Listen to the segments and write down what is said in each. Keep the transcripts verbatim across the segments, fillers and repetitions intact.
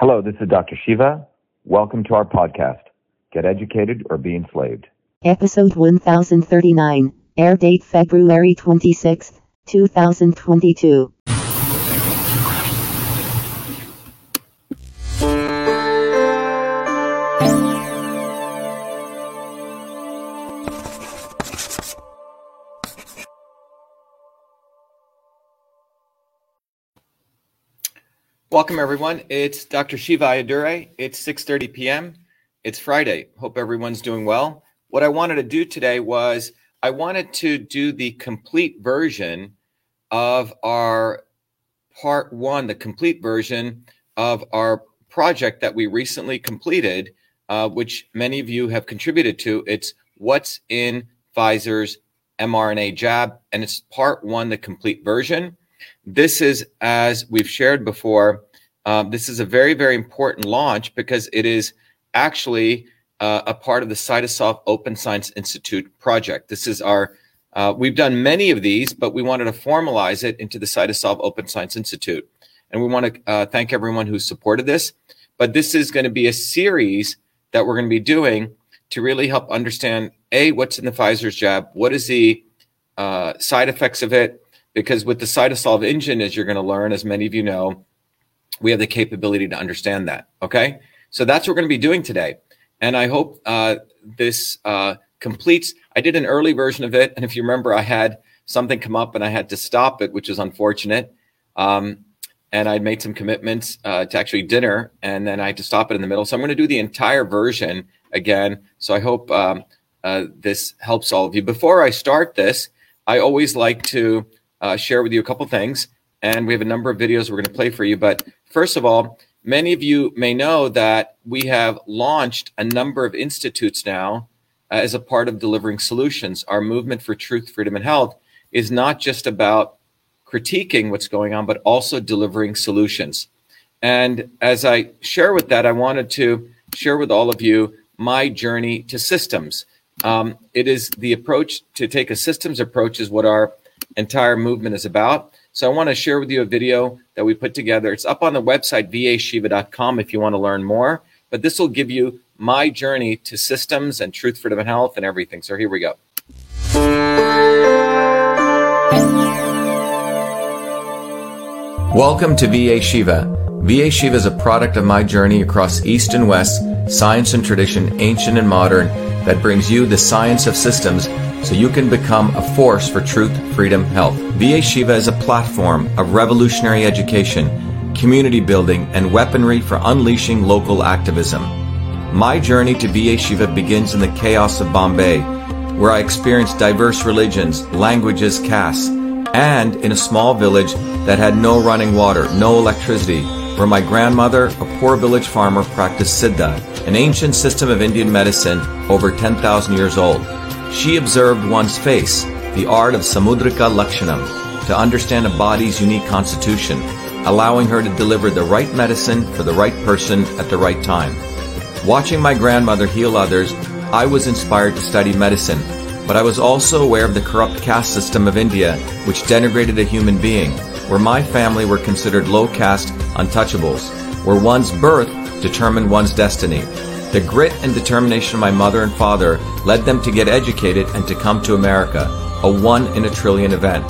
Hello, this is Doctor Shiva. Welcome to our podcast, Get Educated or Be Enslaved. Episode one thousand thirty-nine, air date February twenty-sixth, two thousand twenty-two. Welcome, everyone. It's Doctor Shiva Ayyadurai. It's six thirty p.m. It's Friday. Hope everyone's doing well. What I wanted to do today was I wanted to do the complete version of our part one, the complete version of our project that we recently completed, uh, which many of you have contributed to. It's What's in Pfizer's mRNA Jab, and it's part one, the complete version. This is, as we've shared before, Um, this is a very, very important launch because it is actually uh, a part of the Cytosolve Open Science Institute project. This is our, uh, we've done many of these, but we wanted to formalize it into the Cytosolve Open Science Institute. And we want to uh, thank everyone who supported this. But this is going to be a series that we're going to be doing to really help understand, A, what's in the Pfizer's jab? What is the uh, side effects of it? Because with the Cytosolve engine, as you're going to learn, as many of you know, we have the capability to understand that, okay? So that's what we're going to be doing today. And I hope uh, this uh, completes. I did an early version of it. And if you remember, I had something come up and I had to stop it, which is unfortunate. Um, and I made some commitments uh, to actually dinner, and then I had to stop it in the middle. So I'm going to do the entire version again. So I hope um, uh, this helps all of you. Before I start this, I always like to uh, share with you a couple things. And we have a number of videos we're going to play for you. But first of all, many of you may know that we have launched a number of institutes now uh, as a part of delivering solutions. Our movement for truth, freedom, and health is not just about critiquing what's going on, but also delivering solutions. And as I share with that, I wanted to share with all of you my journey to systems. Um, it is the approach to take a systems approach is what our entire movement is about. So I want to share with you a video that we put together. It's up on the website, V A Shiva dot com, if you want to learn more. But this will give you my journey to systems and truth, freedom, and health and everything. So here we go. Welcome to V A Shiva. V A Shiva is a product of my journey across East and West, science and tradition, ancient and modern, that brings you the science of systems, so you can become a force for truth, freedom, health. V A Shiva is a platform of revolutionary education, community building, and weaponry for unleashing local activism. My journey to V A Shiva begins in the chaos of Bombay, where I experienced diverse religions, languages, castes, and in a small village that had no running water, no electricity, where my grandmother, a poor village farmer, practiced Siddha, an ancient system of Indian medicine over ten thousand years old. She observed one's face, the art of Samudrika Lakshanam, to understand a body's unique constitution, allowing her to deliver the right medicine for the right person at the right time. Watching my grandmother heal others, I was inspired to study medicine, but I was also aware of the corrupt caste system of India, which denigrated a human being, where my family were considered low caste untouchables, where one's birth determined one's destiny. The grit and determination of my mother and father led them to get educated and to come to America, a one-in-a-trillion event.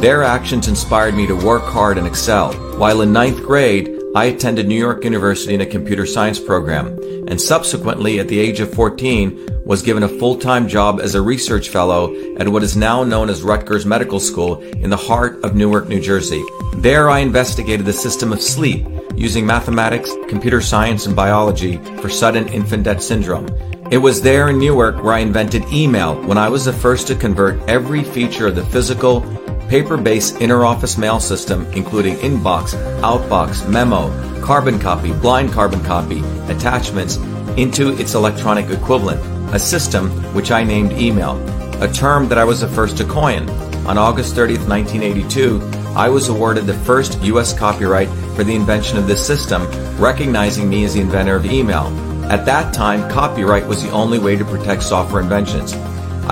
Their actions inspired me to work hard and excel. While in ninth grade, I attended New York University in a computer science program, and subsequently, at the age of fourteen, was given a full-time job as a research fellow at what is now known as Rutgers Medical School in the heart of Newark, New Jersey. There, I investigated the system of sleep, using mathematics, computer science, and biology for sudden infant death syndrome. It was there in Newark where I invented email, when I was the first to convert every feature of the physical, paper-based interoffice mail system, including inbox, outbox, memo, carbon copy, blind carbon copy, attachments, into its electronic equivalent, a system which I named email, a term that I was the first to coin. On August thirtieth, nineteen eighty-two, I was awarded the first U S copyright for the invention of this system, recognizing me as the inventor of email. At that time, copyright was the only way to protect software inventions.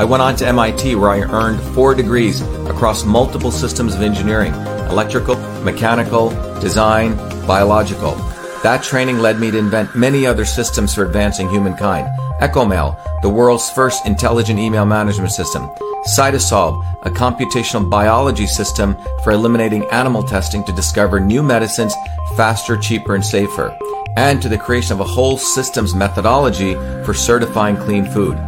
I went on to M I T, where I earned four degrees across multiple systems of engineering: electrical, mechanical, design, biological. That training led me to invent many other systems for advancing humankind. EchoMail, the world's first intelligent email management system. Cytosolve, a computational biology system for eliminating animal testing to discover new medicines faster, cheaper, and safer. And to the creation of a whole systems methodology for certifying clean food.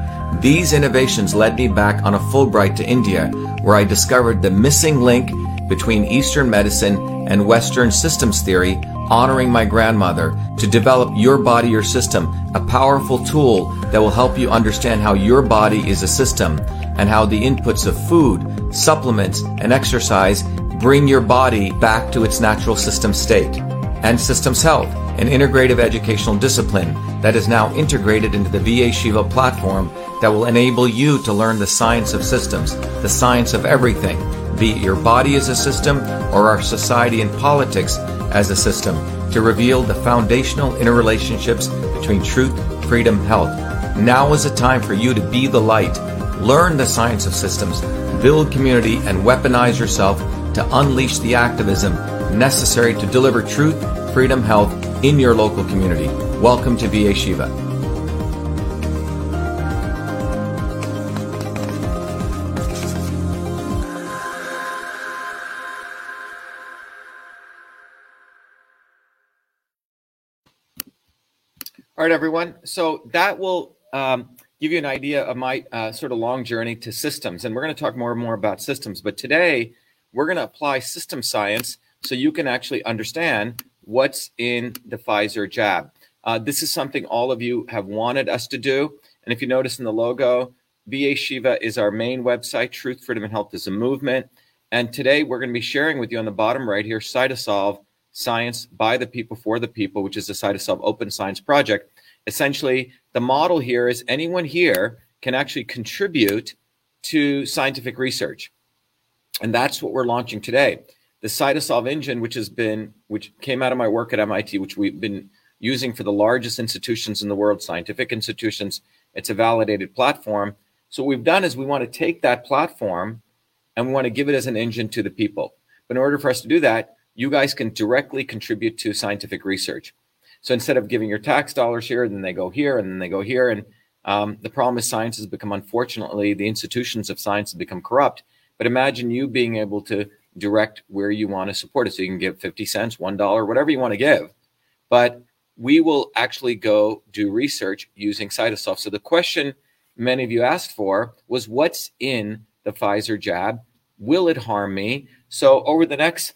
These innovations led me back on a Fulbright to India, where I discovered the missing link between Eastern medicine and Western systems theory, honoring my grandmother, to develop Your Body, Your System, a powerful tool that will help you understand how your body is a system and how the inputs of food, supplements, and exercise bring your body back to its natural system state. And Systems Health, an integrative educational discipline that is now integrated into the V A Shiva platform that will enable you to learn the science of systems, the science of everything, be it your body as a system or our society and politics as a system, to reveal the foundational interrelationships between truth, freedom, health. Now is the time for you to be the light, learn the science of systems, build community, and weaponize yourself to unleash the activism necessary to deliver truth, freedom, health in your local community. Welcome to V A Shiva. All right, everyone. So that will um, give you an idea of my uh, sort of long journey to systems. And we're going to talk more and more about systems. But today, we're going to apply system science so you can actually understand what's in the Pfizer jab. Uh, this is something all of you have wanted us to do. And if you notice in the logo, V A Shiva is our main website. Truth, Freedom, and Health is a movement. And today we're going to be sharing with you on the bottom right here, Cytosolve, Science by the People for the People, which is the Cytosolve Open Science Project. Essentially, the model here is anyone here can actually contribute to scientific research. And that's what we're launching today. The Cytosolve engine, which has been, which came out of my work at M I T, which we've been using for the largest institutions in the world, scientific institutions. It's a validated platform. So what we've done is we want to take that platform and we want to give it as an engine to the people. But in order for us to do that, you guys can directly contribute to scientific research. So instead of giving your tax dollars here, then they go here and then they go here. And um, the problem is science has become, unfortunately, the institutions of science have become corrupt. But imagine you being able to direct where you want to support it. So you can give fifty cents, one dollar, whatever you want to give. But we will actually go do research using Cytosolve. So the question many of you asked for was, what's in the Pfizer jab? Will it harm me? So over the next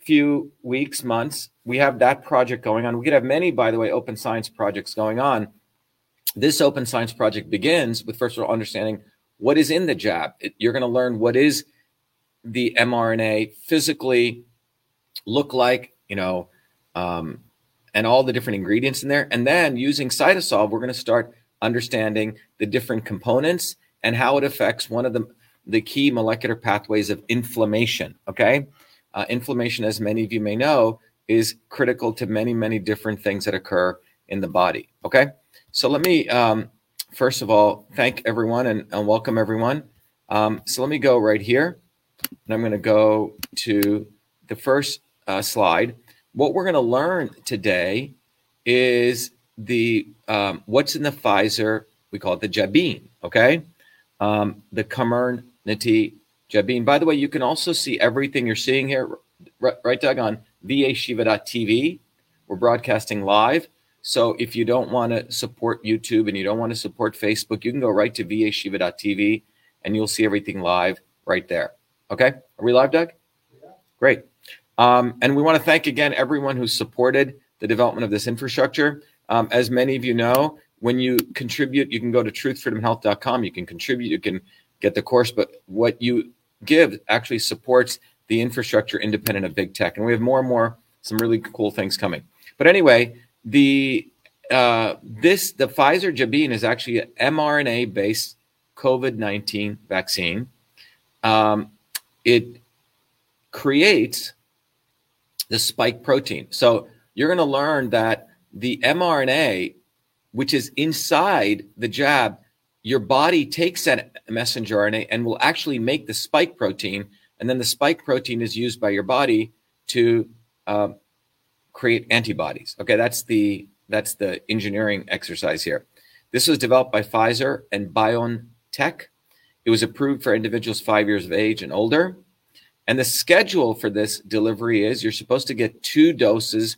few weeks, months, we have that project going on. We could have many, by the way, open science projects going on. This open science project begins with, first of all, understanding what is in the jab. It, you're going to learn what is the mRNA physically look like, you know, um, and all the different ingredients in there. And then using Cytosolve, we're going to start understanding the different components and how it affects one of the, the key molecular pathways of inflammation, okay? Uh, inflammation, as many of you may know, is critical to many, many different things that occur in the body, okay? So let me, um, first of all, thank everyone and, and welcome everyone. Um, so let me go right here. And I'm going to go to the first uh, slide. What we're going to learn today is the um, what's in the Pfizer, we call it the jabine, okay? Um, the Comirnaty jabine. By the way, you can also see everything you're seeing here, right, right Doug, on V A Shiva dot T V. We're broadcasting live. So if you don't want to support YouTube and you don't want to support Facebook, you can go right to V A Shiva dot T V and you'll see everything live right there. Okay. Are we live, Doug? Yeah. Great. Um, and we want to thank again everyone who supported the development of this infrastructure. Um, as many of you know, when you contribute, you can go to truth freedom health dot com. You can contribute, you can get the course, but what you give actually supports the infrastructure independent of big tech. And we have more and more, some really cool things coming. But anyway, the uh, this the Pfizer jabine is actually an mRNA-based COVID nineteen vaccine. Um, It creates the spike protein. So you're going to learn that the mRNA, which is inside the jab, your body takes that messenger R N A and will actually make the spike protein. And then the spike protein is used by your body to uh, create antibodies. Okay, that's the that's the engineering exercise here. This was developed by Pfizer and BioNTech. It was approved for individuals five years of age and older. And the schedule for this delivery is you're supposed to get two doses,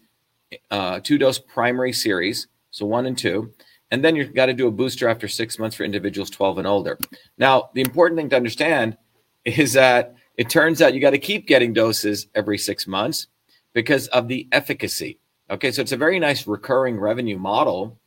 uh, two dose primary series, so one and two, and then you've got to do a booster after six months for individuals twelve and older. Now, the important thing to understand is that it turns out you got to keep getting doses every six months because of the efficacy. Okay, so it's a very nice recurring revenue model.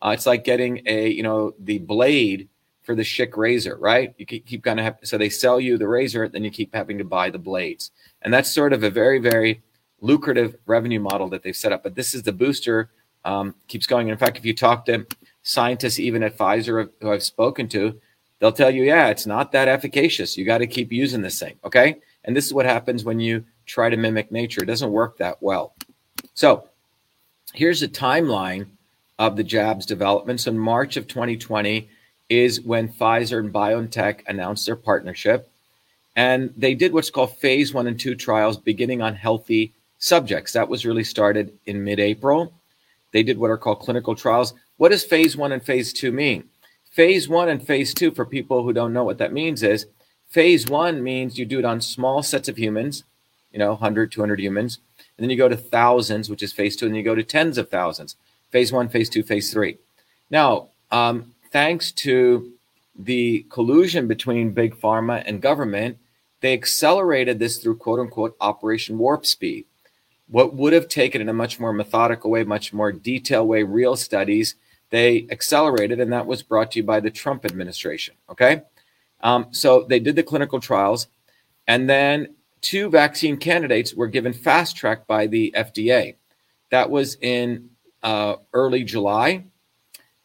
Uh, it's like getting a, you know, the blade for the Schick razor, right? You keep kind of have, so they sell you the razor, then you keep having to buy the blades. And that's sort of a very, very lucrative revenue model that they've set up. But this is the booster, um, keeps going. And in fact, if you talk to scientists, even at Pfizer, who I've spoken to, they'll tell you, yeah, it's not that efficacious. You got to keep using this thing, okay? And this is what happens when you try to mimic nature. It doesn't work that well. So here's a timeline of the jab's development. So in March of twenty twenty is when Pfizer and BioNTech announced their partnership. And they did what's called phase one and two trials beginning on healthy subjects. That was really started in mid-April. They did what are called clinical trials. What does phase one and phase two mean? Phase one and phase two, for people who don't know what that means, is phase one means you do it on small sets of humans, you know, one hundred, two hundred humans, and then you go to thousands, which is phase two, and then you go to tens of thousands. Phase one, phase two, phase three. Now, um, thanks to the collusion between big pharma and government, they accelerated this through quote unquote Operation Warp Speed. What would have taken in a much more methodical way, much more detailed way, real studies, they accelerated, and that was brought to you by the Trump administration, okay? Um, so they did the clinical trials, and then two vaccine candidates were given fast track by the F D A. That was in uh, early July,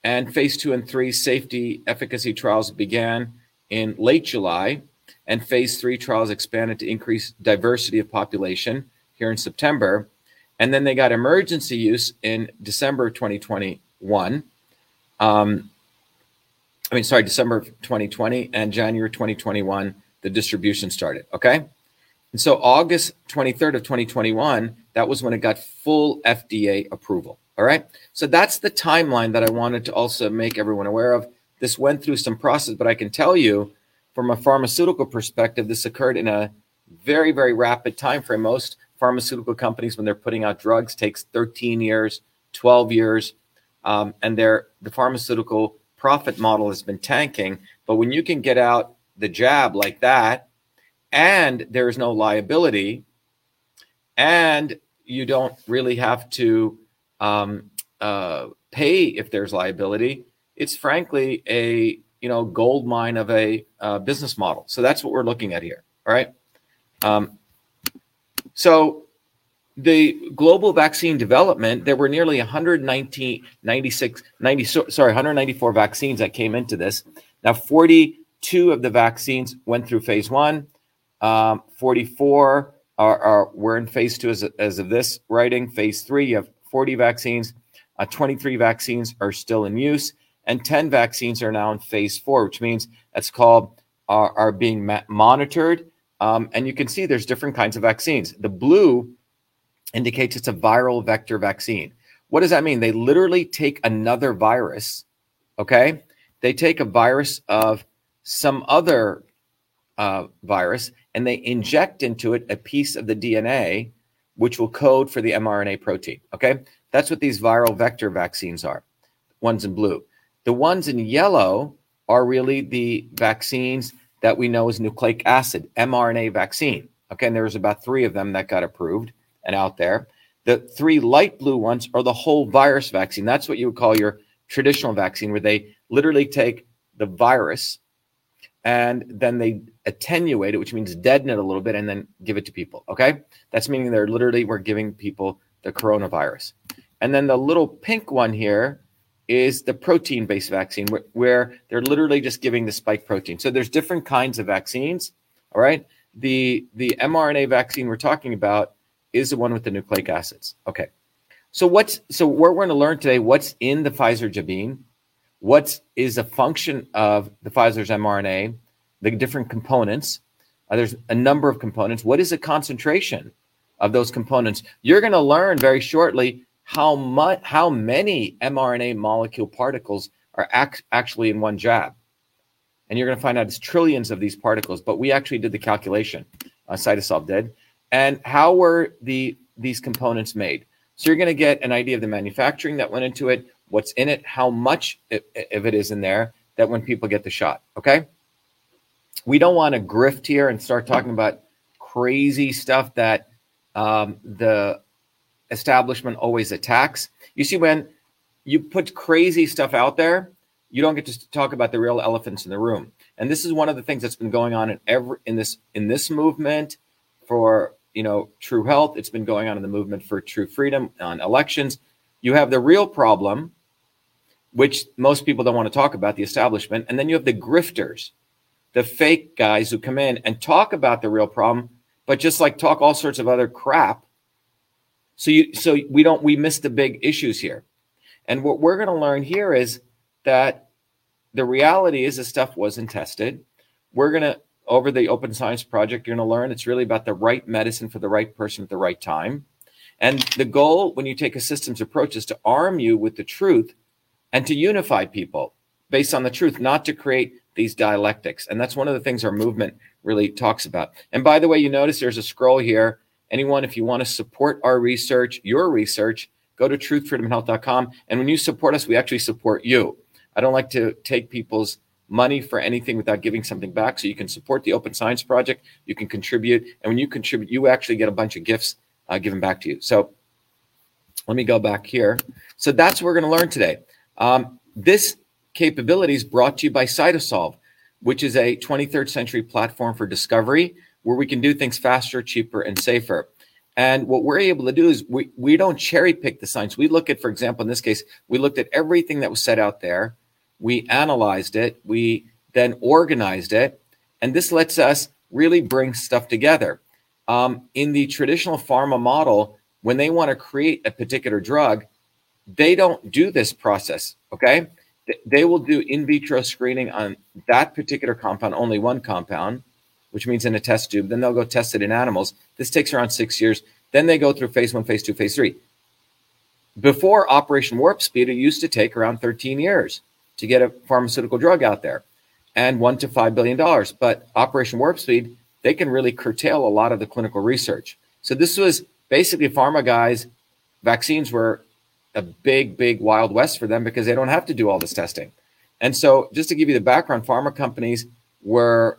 and phase two and three safety efficacy trials began in late July, and phase three trials expanded to increase diversity of population here in September. And then they got emergency use in December twenty twenty-one. Um, I mean, sorry, December twenty twenty and January twenty twenty-one, the distribution started, okay? And so August twenty-third of twenty twenty-one, that was when it got full F D A approval, all right? So that's the timeline that I wanted to also make everyone aware of. This went through some process, but I can tell you from a pharmaceutical perspective, this occurred in a very, very rapid time frame. Most pharmaceutical companies, when they're putting out drugs, takes thirteen years, twelve years, um, and their the pharmaceutical profit model has been tanking. But when you can get out the jab like that, and there is no liability, and you don't really have to um, uh, pay if there's liability, it's frankly a you know gold mine of a uh, business model. So that's what we're looking at here. All right. Um, so the global vaccine development, there were nearly one hundred nineteen, ninety-six, ninety, sorry, one hundred ninety-four vaccines that came into this. Now, forty-two of the vaccines went through phase one. Um, forty-four are, are we're in phase two as, as of this writing. Phase three, you have forty vaccines. Uh, twenty-three vaccines are still in use, and ten vaccines are now in phase four, which means that's called are, are being ma- monitored. Um, and you can see there's different kinds of vaccines. The blue indicates it's a viral vector vaccine. What does that mean? They literally take another virus, okay? They take a virus of some other uh, virus, and they inject into it a piece of the D N A, which will code for the mRNA protein, okay? That's what these viral vector vaccines are, the ones in blue. The ones in yellow are really the vaccines that we know as nucleic acid, mRNA vaccine. Okay, and there was about three of them that got approved and out there. The three light blue ones are the whole virus vaccine. That's what you would call your traditional vaccine, where they literally take the virus and then they attenuate it, which means deaden it a little bit, and then give it to people, okay? That's meaning they're literally, we're giving people the coronavirus. And then the little pink one here is the protein-based vaccine, where, where they're literally just giving the spike protein. So there's different kinds of vaccines, all right? The the mRNA vaccine we're talking about is the one with the nucleic acids. Okay, so what's so what we're gonna learn today, what's in the Pfizer jabine, what is the function of the Pfizer's mRNA, the different components. Uh, there's a number of components. What is the concentration of those components. You're going to learn very shortly how much, how many mRNA molecule particles are act- actually in one jab. And you're going to find out it's trillions of these particles, but we actually did the calculation, uh, Cytosolve did. And how were the these components made? So you're going to get an idea of the manufacturing that went into it, what's in it, how much if it is in there, that when people get the shot, okay? We don't want to grift here and start talking about crazy stuff that um, the establishment always attacks. You see, when you put crazy stuff out there, you don't get to talk about the real elephants in the room. And this is one of the things that's been going on in every in this in this movement for, you know, true health. It's been going on in the movement for true freedom on elections. You have the real problem, which most people don't want to talk about, the establishment. And then you have the grifters, the fake guys who come in and talk about the real problem, but just like talk all sorts of other crap. So you, so we don't, we miss the big issues here. And what we're going to learn here is that the reality is this stuff wasn't tested. We're going to, over the Open Science Project, you're going to learn it's really about the right medicine for the right person at the right time. And the goal when you take a systems approach is to arm you with the truth and to unify people based on the truth, not to create these dialectics. And that's one of the things our movement really talks about. And by the way, you notice there's a scroll here. Anyone, if you want to support our research, your research, go to truth freedom health dot com. And when you support us, we actually support you. I don't like to take people's money for anything without giving something back. So you can support the Open Science Project. You can contribute. And when you contribute, you actually get a bunch of gifts Uh, given back to you. So let me go back here. So that's what we're going to learn today. Um, this capability is brought to you by Cytosolve, which is a twenty-third century platform for discovery where we can do things faster, cheaper, and safer. And what we're able to do is we, we don't cherry pick the science. We look at, for example, in this case, we looked at everything that was set out there. We analyzed it. We then organized it. And this lets us really bring stuff together. Um, in the traditional pharma model, when they want to create a particular drug, they don't do this process, okay? Th- they will do in vitro screening on that particular compound, only one compound, which means in a test tube. Then they'll go test it in animals. This takes around six years. Then they go through phase one, phase two, phase three. Before Operation Warp Speed, it used to take around thirteen years to get a pharmaceutical drug out there and one to five billion dollars. But Operation Warp Speed, they can really curtail a lot of the clinical research. So this was basically pharma guys. Vaccines were a big, big wild west for them because they don't have to do all this testing. And so just to give you the background, pharma companies were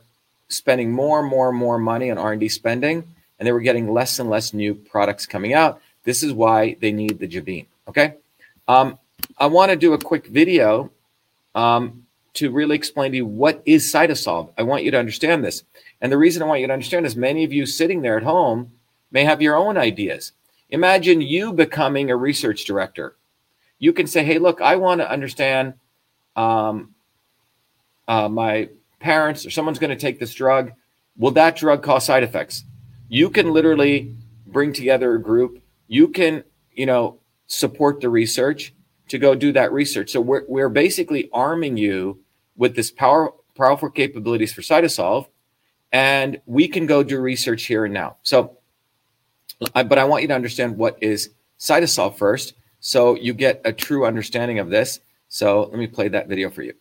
spending more and more and more money on R and D spending, and they were getting less and less new products coming out. This is why they need the Jabin, okay? Um, I want to do a quick video um, to really explain to you what is Cytosolve. I want you to understand this. And the reason I want you to understand is many of you sitting there at home may have your own ideas. Imagine you becoming a research director. You can say, hey, look, I want to understand um, uh, my parents or someone's going to take this drug. Will that drug cause side effects? You can literally bring together a group. You can, you know, support the research to go do that research. So we're, we're basically arming you with this power, powerful capabilities for Cytosolve. And we can go do research here and now. So, I, but I want you to understand what is Cytosolve first, so you get a true understanding of this. So let me play that video for you.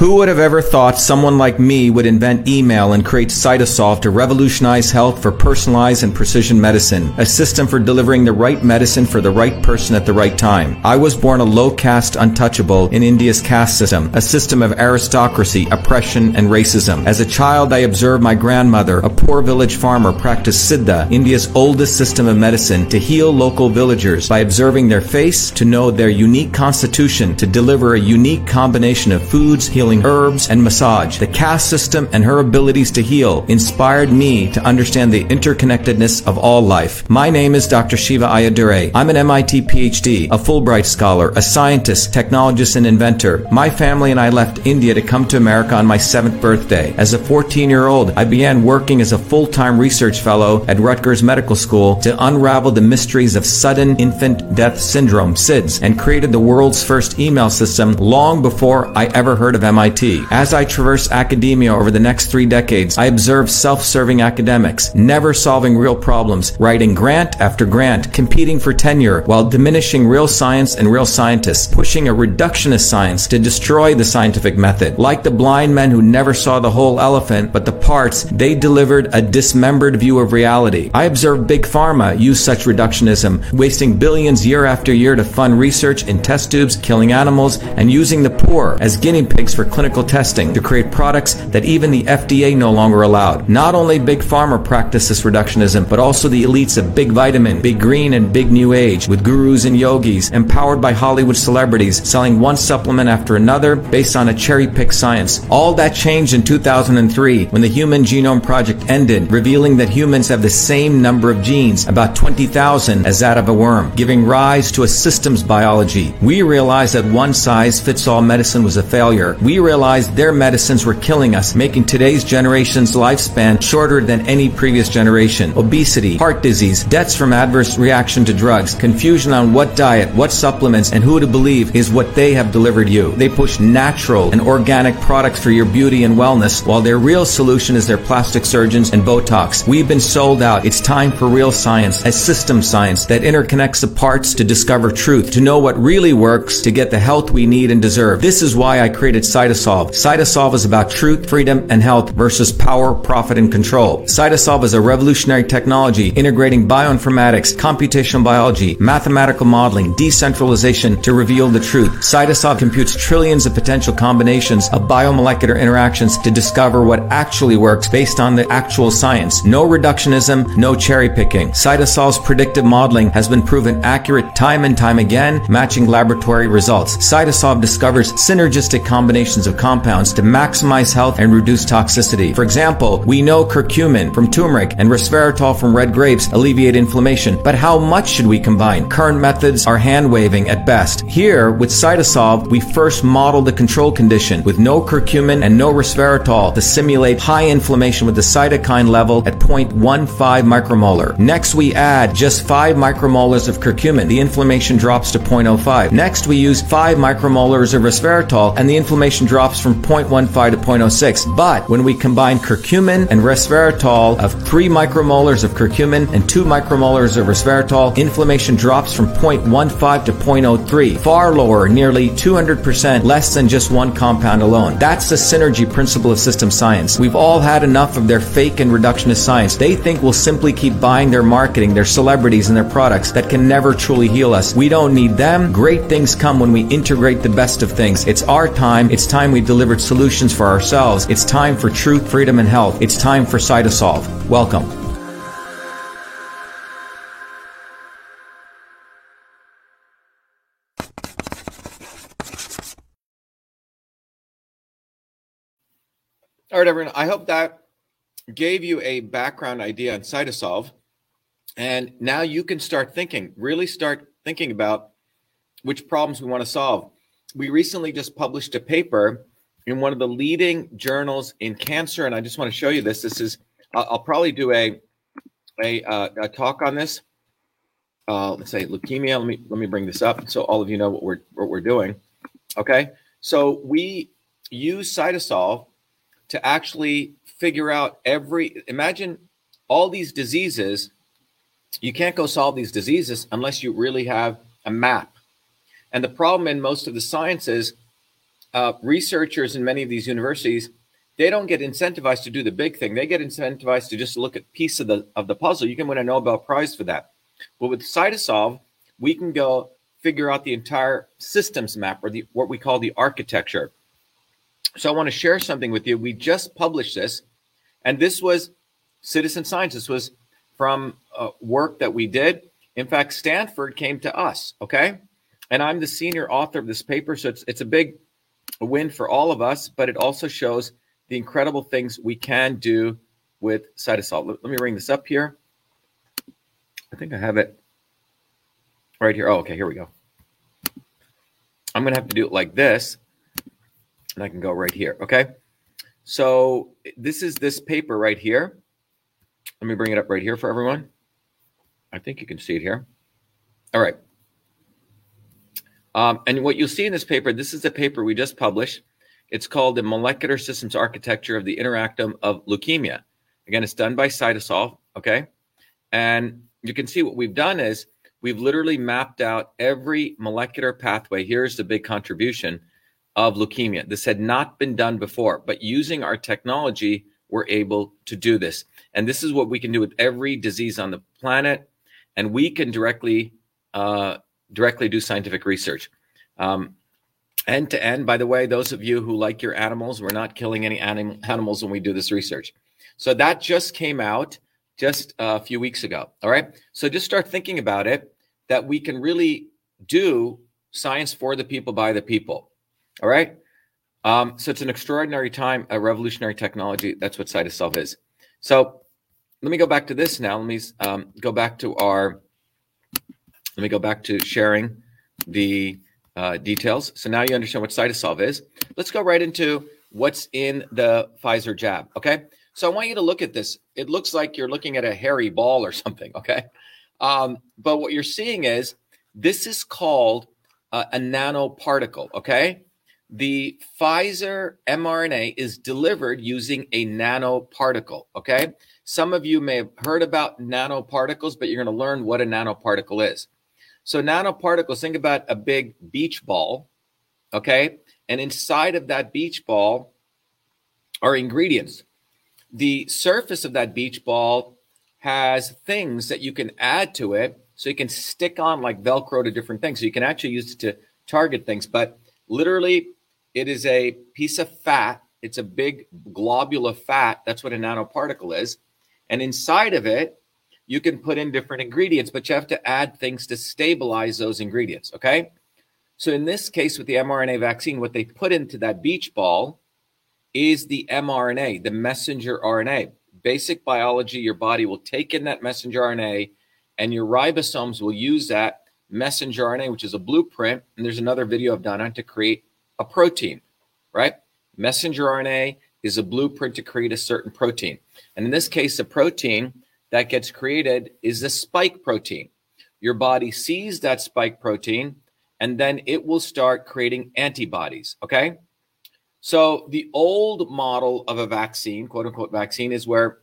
Who would have ever thought someone like me would invent email and create Cytosolve to revolutionize health for personalized and precision medicine, a system for delivering the right medicine for the right person at the right time? I was born a low-caste untouchable in India's caste system, a system of aristocracy, oppression, and racism. As a child, I observed my grandmother, a poor village farmer, practice Siddha, India's oldest system of medicine, to heal local villagers by observing their face, to know their unique constitution, to deliver a unique combination of foods, healing herbs, and massage. The caste system and her abilities to heal inspired me to understand the interconnectedness of all life. My name is Doctor Shiva Ayyadurai. I'm an M I T PhD, a Fulbright scholar, a scientist, technologist, and inventor. My family and I left India to come to America on my seventh birthday. As a fourteen-year-old, I began working as a full-time research fellow at Rutgers Medical School to unravel the mysteries of sudden infant death syndrome, SIDS, and created the world's first email system long before I ever heard of M I T. M I T. As I traverse academia over the next three decades, I observe self-serving academics, never solving real problems, writing grant after grant, competing for tenure while diminishing real science and real scientists, pushing a reductionist science to destroy the scientific method. Like the blind men who never saw the whole elephant but the parts, they delivered a dismembered view of reality. I observe big pharma use such reductionism, wasting billions year after year to fund research in test tubes, killing animals, and using the poor as guinea pigs for clinical testing to create products that even the F D A no longer allowed. Not only big pharma practice this reductionism, but also the elites of Big Vitamin, Big Green, and Big New Age, with gurus and yogis empowered by Hollywood celebrities selling one supplement after another based on a cherry-picked science. All that changed in two thousand three when the Human Genome Project ended, revealing that humans have the same number of genes, about twenty thousand, as that of a worm, giving rise to a systems biology. We realized that one size fits all medicine was a failure. We realized their medicines were killing us, making today's generation's lifespan shorter than any previous generation. Obesity, heart disease, deaths from adverse reaction to drugs, confusion on what diet, what supplements, and who to believe is what they have delivered you. They push natural and organic products for your beauty and wellness, while their real solution is their plastic surgeons and Botox. We've been sold out. It's time for real science, a system science that interconnects the parts to discover truth, to know what really works, to get the health we need and deserve. This is why I created Cytosolve. Cytosolve is about truth, freedom, and health versus power, profit, and control. Cytosolve is a revolutionary technology integrating bioinformatics, computational biology, mathematical modeling, decentralization to reveal the truth. Cytosolve computes trillions of potential combinations of biomolecular interactions to discover what actually works based on the actual science. No reductionism, no cherry picking. Cytosolve's predictive modeling has been proven accurate time and time again, matching laboratory results. Cytosolve discovers synergistic combinations of compounds to maximize health and reduce toxicity. For example, we know curcumin from turmeric and resveratrol from red grapes alleviate inflammation, but how much should we combine? Current methods are hand-waving at best. Here, with Cytosolve, we first model the control condition with no curcumin and no resveratrol to simulate high inflammation with the cytokine level at zero point one five micromolar. Next, we add just five micromolars of curcumin. The inflammation drops to zero point zero five. Next, we use five micromolars of resveratrol, and the inflammation drops from zero point one five to zero point zero six. But when we combine curcumin and resveratrol of three micromolars of curcumin and two micromolars of resveratrol, inflammation drops from zero point one five to zero point zero three. Far lower, nearly two hundred percent less than just one compound alone. That's the synergy principle of system science. We've all had enough of their fake and reductionist science. They think we'll simply keep buying their marketing, their celebrities, and their products that can never truly heal us. We don't need them. Great things come when we integrate the best of things. It's our time. It's time we delivered solutions for ourselves. It's time for truth, freedom, and health. It's time for Cytosolve. Welcome. All right, everyone. I hope that gave you a background idea on Cytosolve. And now you can start thinking, really start thinking about which problems we want to solve. We recently just published a paper in one of the leading journals in cancer. And I just want to show you this. This is, I'll probably do a, a, uh, a talk on this. Uh, let's say leukemia. Let me, let me bring this up so all of you know what we're, what we're doing. Okay. So we use Cytosolve to actually figure out every, imagine all these diseases. You can't go solve these diseases unless you really have a map. And the problem in most of the sciences, uh, researchers in many of these universities, they don't get incentivized to do the big thing. They get incentivized to just look at piece of the of the puzzle. You can win a Nobel Prize for that. But with Cytosolve, we can go figure out the entire systems map, or the what we call the architecture. So I want to share something with you. We just published this, and this was citizen science. This was from uh, work that we did. In fact, Stanford came to us, okay? And I'm the senior author of this paper, so it's it's a big win for all of us, but it also shows the incredible things we can do with Cytosolve. Let, let me bring this up here. I think I have it right here. Oh, okay, here we go. I'm going to have to do it like this. And I can go right here, okay? So this is this paper right here. Let me bring it up right here for everyone. I think you can see it here. All right. Um, and what you'll see in this paper, this is the paper we just published. It's called the Molecular Systems Architecture of the Interactome of Leukemia. Again, it's done by Cytosolve, okay? And you can see what we've done is we've literally mapped out every molecular pathway. Here's the big contribution of leukemia. This had not been done before, but using our technology, we're able to do this. And this is what we can do with every disease on the planet. And we can directly uh, directly do scientific research. Um, end to end, by the way, those of you who like your animals, we're not killing any anim- animals when we do this research. So that just came out just a few weeks ago. All right. So just start thinking about it, that we can really do science for the people, by the people. All right. Um, so it's an extraordinary time, a revolutionary technology. That's what Cytosolve is. So let me go back to this now. Let me um, go back to our, let me go back to sharing the uh, details. So now you understand what Cytosolve is. Let's go right into what's in the Pfizer jab. Okay. So I want you to look at this. It looks like you're looking at a hairy ball or something. Okay. Um, but what you're seeing is this is called uh, a nanoparticle. Okay. The Pfizer mRNA is delivered using a nanoparticle, okay? Some of you may have heard about nanoparticles, but you're going to learn what a nanoparticle is. So nanoparticles, think about a big beach ball, okay? And inside of that beach ball are ingredients. The surface of that beach ball has things that you can add to it, so you can stick on like Velcro to different things. So you can actually use it to target things, but literally, it is a piece of fat. It's a big globular fat. That's what a nanoparticle is. And inside of it, you can put in different ingredients, but you have to add things to stabilize those ingredients, okay? So in this case, with the mRNA vaccine, what they put into that beach ball is the mRNA, the messenger R N A. Basic biology, your body will take in that messenger R N A, and your ribosomes will use that messenger R N A, which is a blueprint, and there's another video I've done on to create a protein, right? Messenger R N A is a blueprint to create a certain protein. And in this case, the protein that gets created is the spike protein. Your body sees that spike protein, and then it will start creating antibodies, okay? So the old model of a vaccine, quote unquote vaccine, is where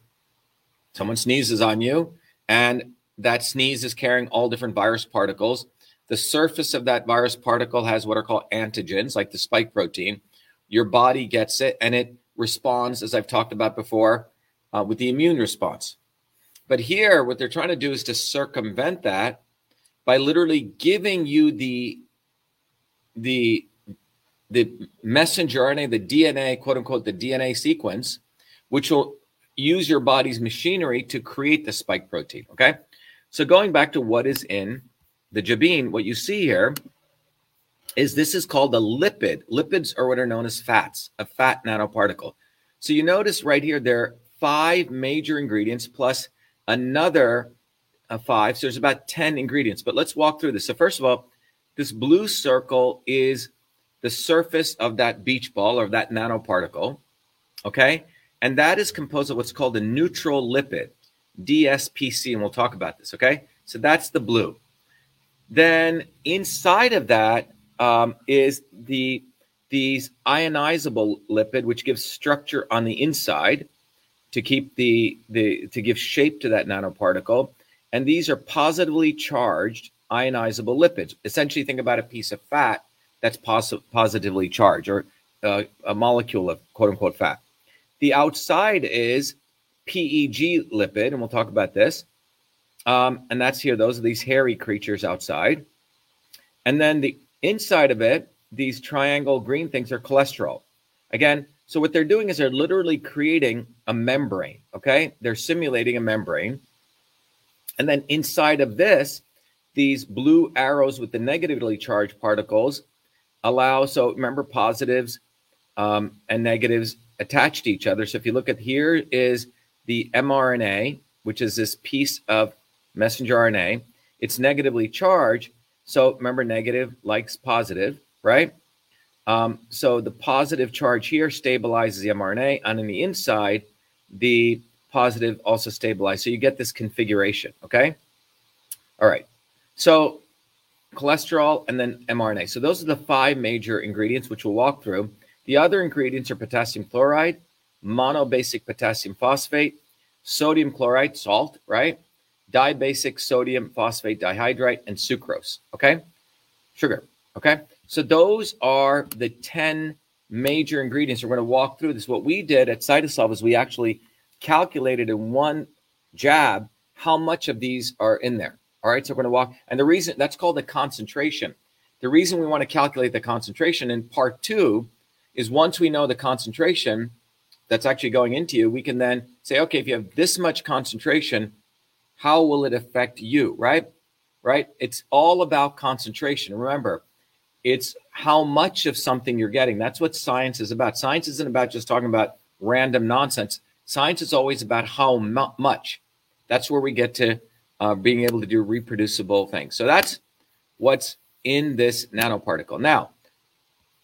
someone sneezes on you, and that sneeze is carrying all different virus particles. The surface of that virus particle has what are called antigens, like the spike protein. Your body gets it, and it responds, as I've talked about before, uh, with the immune response. But here, what they're trying to do is to circumvent that by literally giving you the, the, the messenger R N A, the D N A, quote unquote, the D N A sequence, which will use your body's machinery to create the spike protein, okay? So going back to what is in the jabin, what you see here is this is called a lipid. Lipids are what are known as fats, a fat nanoparticle. So you notice right here, there are five major ingredients plus another uh, five. So there's about ten ingredients, but let's walk through this. So first of all, this blue circle is the surface of that beach ball or that nanoparticle, okay? And that is composed of what's called a neutral lipid. D S P C, and we'll talk about this, okay? So that's the blue. Then inside of that um, is the these ionizable lipid, which gives structure on the inside to keep the, the to give shape to that nanoparticle. And these are positively charged ionizable lipids. Essentially, think about a piece of fat that's pos- positively charged, or uh, a molecule of quote-unquote fat. The outside is P E G lipid, and we'll talk about this. Um, and that's here. Those are these hairy creatures outside. And then the inside of it, these triangle green things are cholesterol. Again, so what they're doing is they're literally creating a membrane, okay? They're simulating a membrane. And then inside of this, these blue arrows with the negatively charged particles allow, so remember positives um, and negatives attach to each other. So if you look at here is the mRNA, which is this piece of messenger R N A, it's negatively charged. So remember, negative likes positive, right? Um, so the positive charge here stabilizes the mRNA, and on the inside, the positive also stabilizes. So you get this configuration, okay? All right, so cholesterol and then mRNA. So those are the five major ingredients, which we'll walk through. The other ingredients are potassium chloride, monobasic potassium phosphate, sodium chloride, salt, right? Dibasic sodium phosphate dihydrate, and sucrose, okay? Sugar, okay? So those are the ten major ingredients. We're going to walk through this. What we did at Cytosolve is we actually calculated in one jab how much of these are in there. All right, so we're going to walk. And the reason, that's called the concentration. The reason we want to calculate the concentration in part two is once we know the concentration that's actually going into you, we can then say, okay, if you have this much concentration, how will it affect you, right? Right? It's all about concentration. Remember, it's how much of something you're getting. That's what science is about. Science isn't about just talking about random nonsense. Science is always about how much. That's where we get to uh, being able to do reproducible things. So that's what's in this nanoparticle. Now,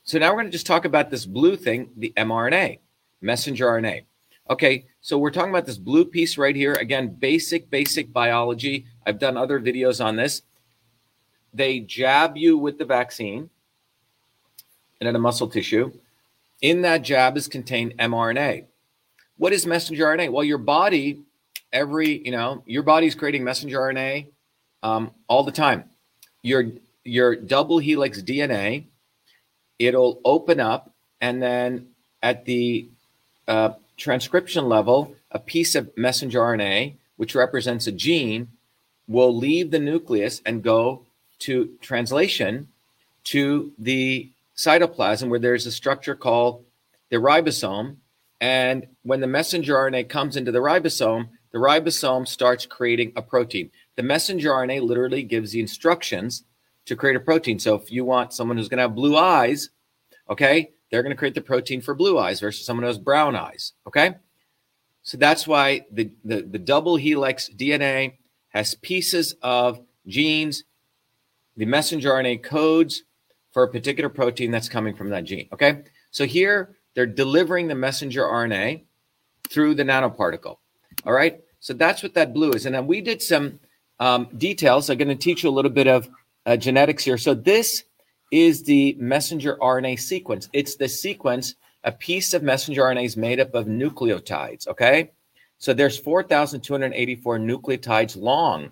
so now we're going to just talk about this blue thing, the mRNA, messenger R N A. Okay, so we're talking about this blue piece right here. Again, basic, basic biology. I've done other videos on this. They jab you with the vaccine and in a muscle tissue. In that jab is contained mRNA. What is messenger R N A? Well, your body, every, you know, your body's creating messenger R N A um, all the time. Your, your double helix D N A, it'll open up, and then at the uh, transcription level, a piece of messenger R N A, which represents a gene, will leave the nucleus and go to translation to the cytoplasm, where there's a structure called the ribosome. And when the messenger R N A comes into the ribosome, the ribosome starts creating a protein. The messenger R N A literally gives the instructions to create a protein. So if you want someone who's going to have blue eyes, okay, they're going to create the protein for blue eyes versus someone who has brown eyes, okay? So that's why the, the, the double helix D N A has pieces of genes. The messenger R N A codes for a particular protein that's coming from that gene, okay? So here they're delivering the messenger R N A through the nanoparticle, all right? So that's what that blue is. And then we did some um, details. I'm going to teach you a little bit of uh, genetics here. So this is the messenger R N A sequence. It's the sequence, a piece of messenger R N A is made up of nucleotides, okay? So there's four thousand two hundred eighty-four nucleotides long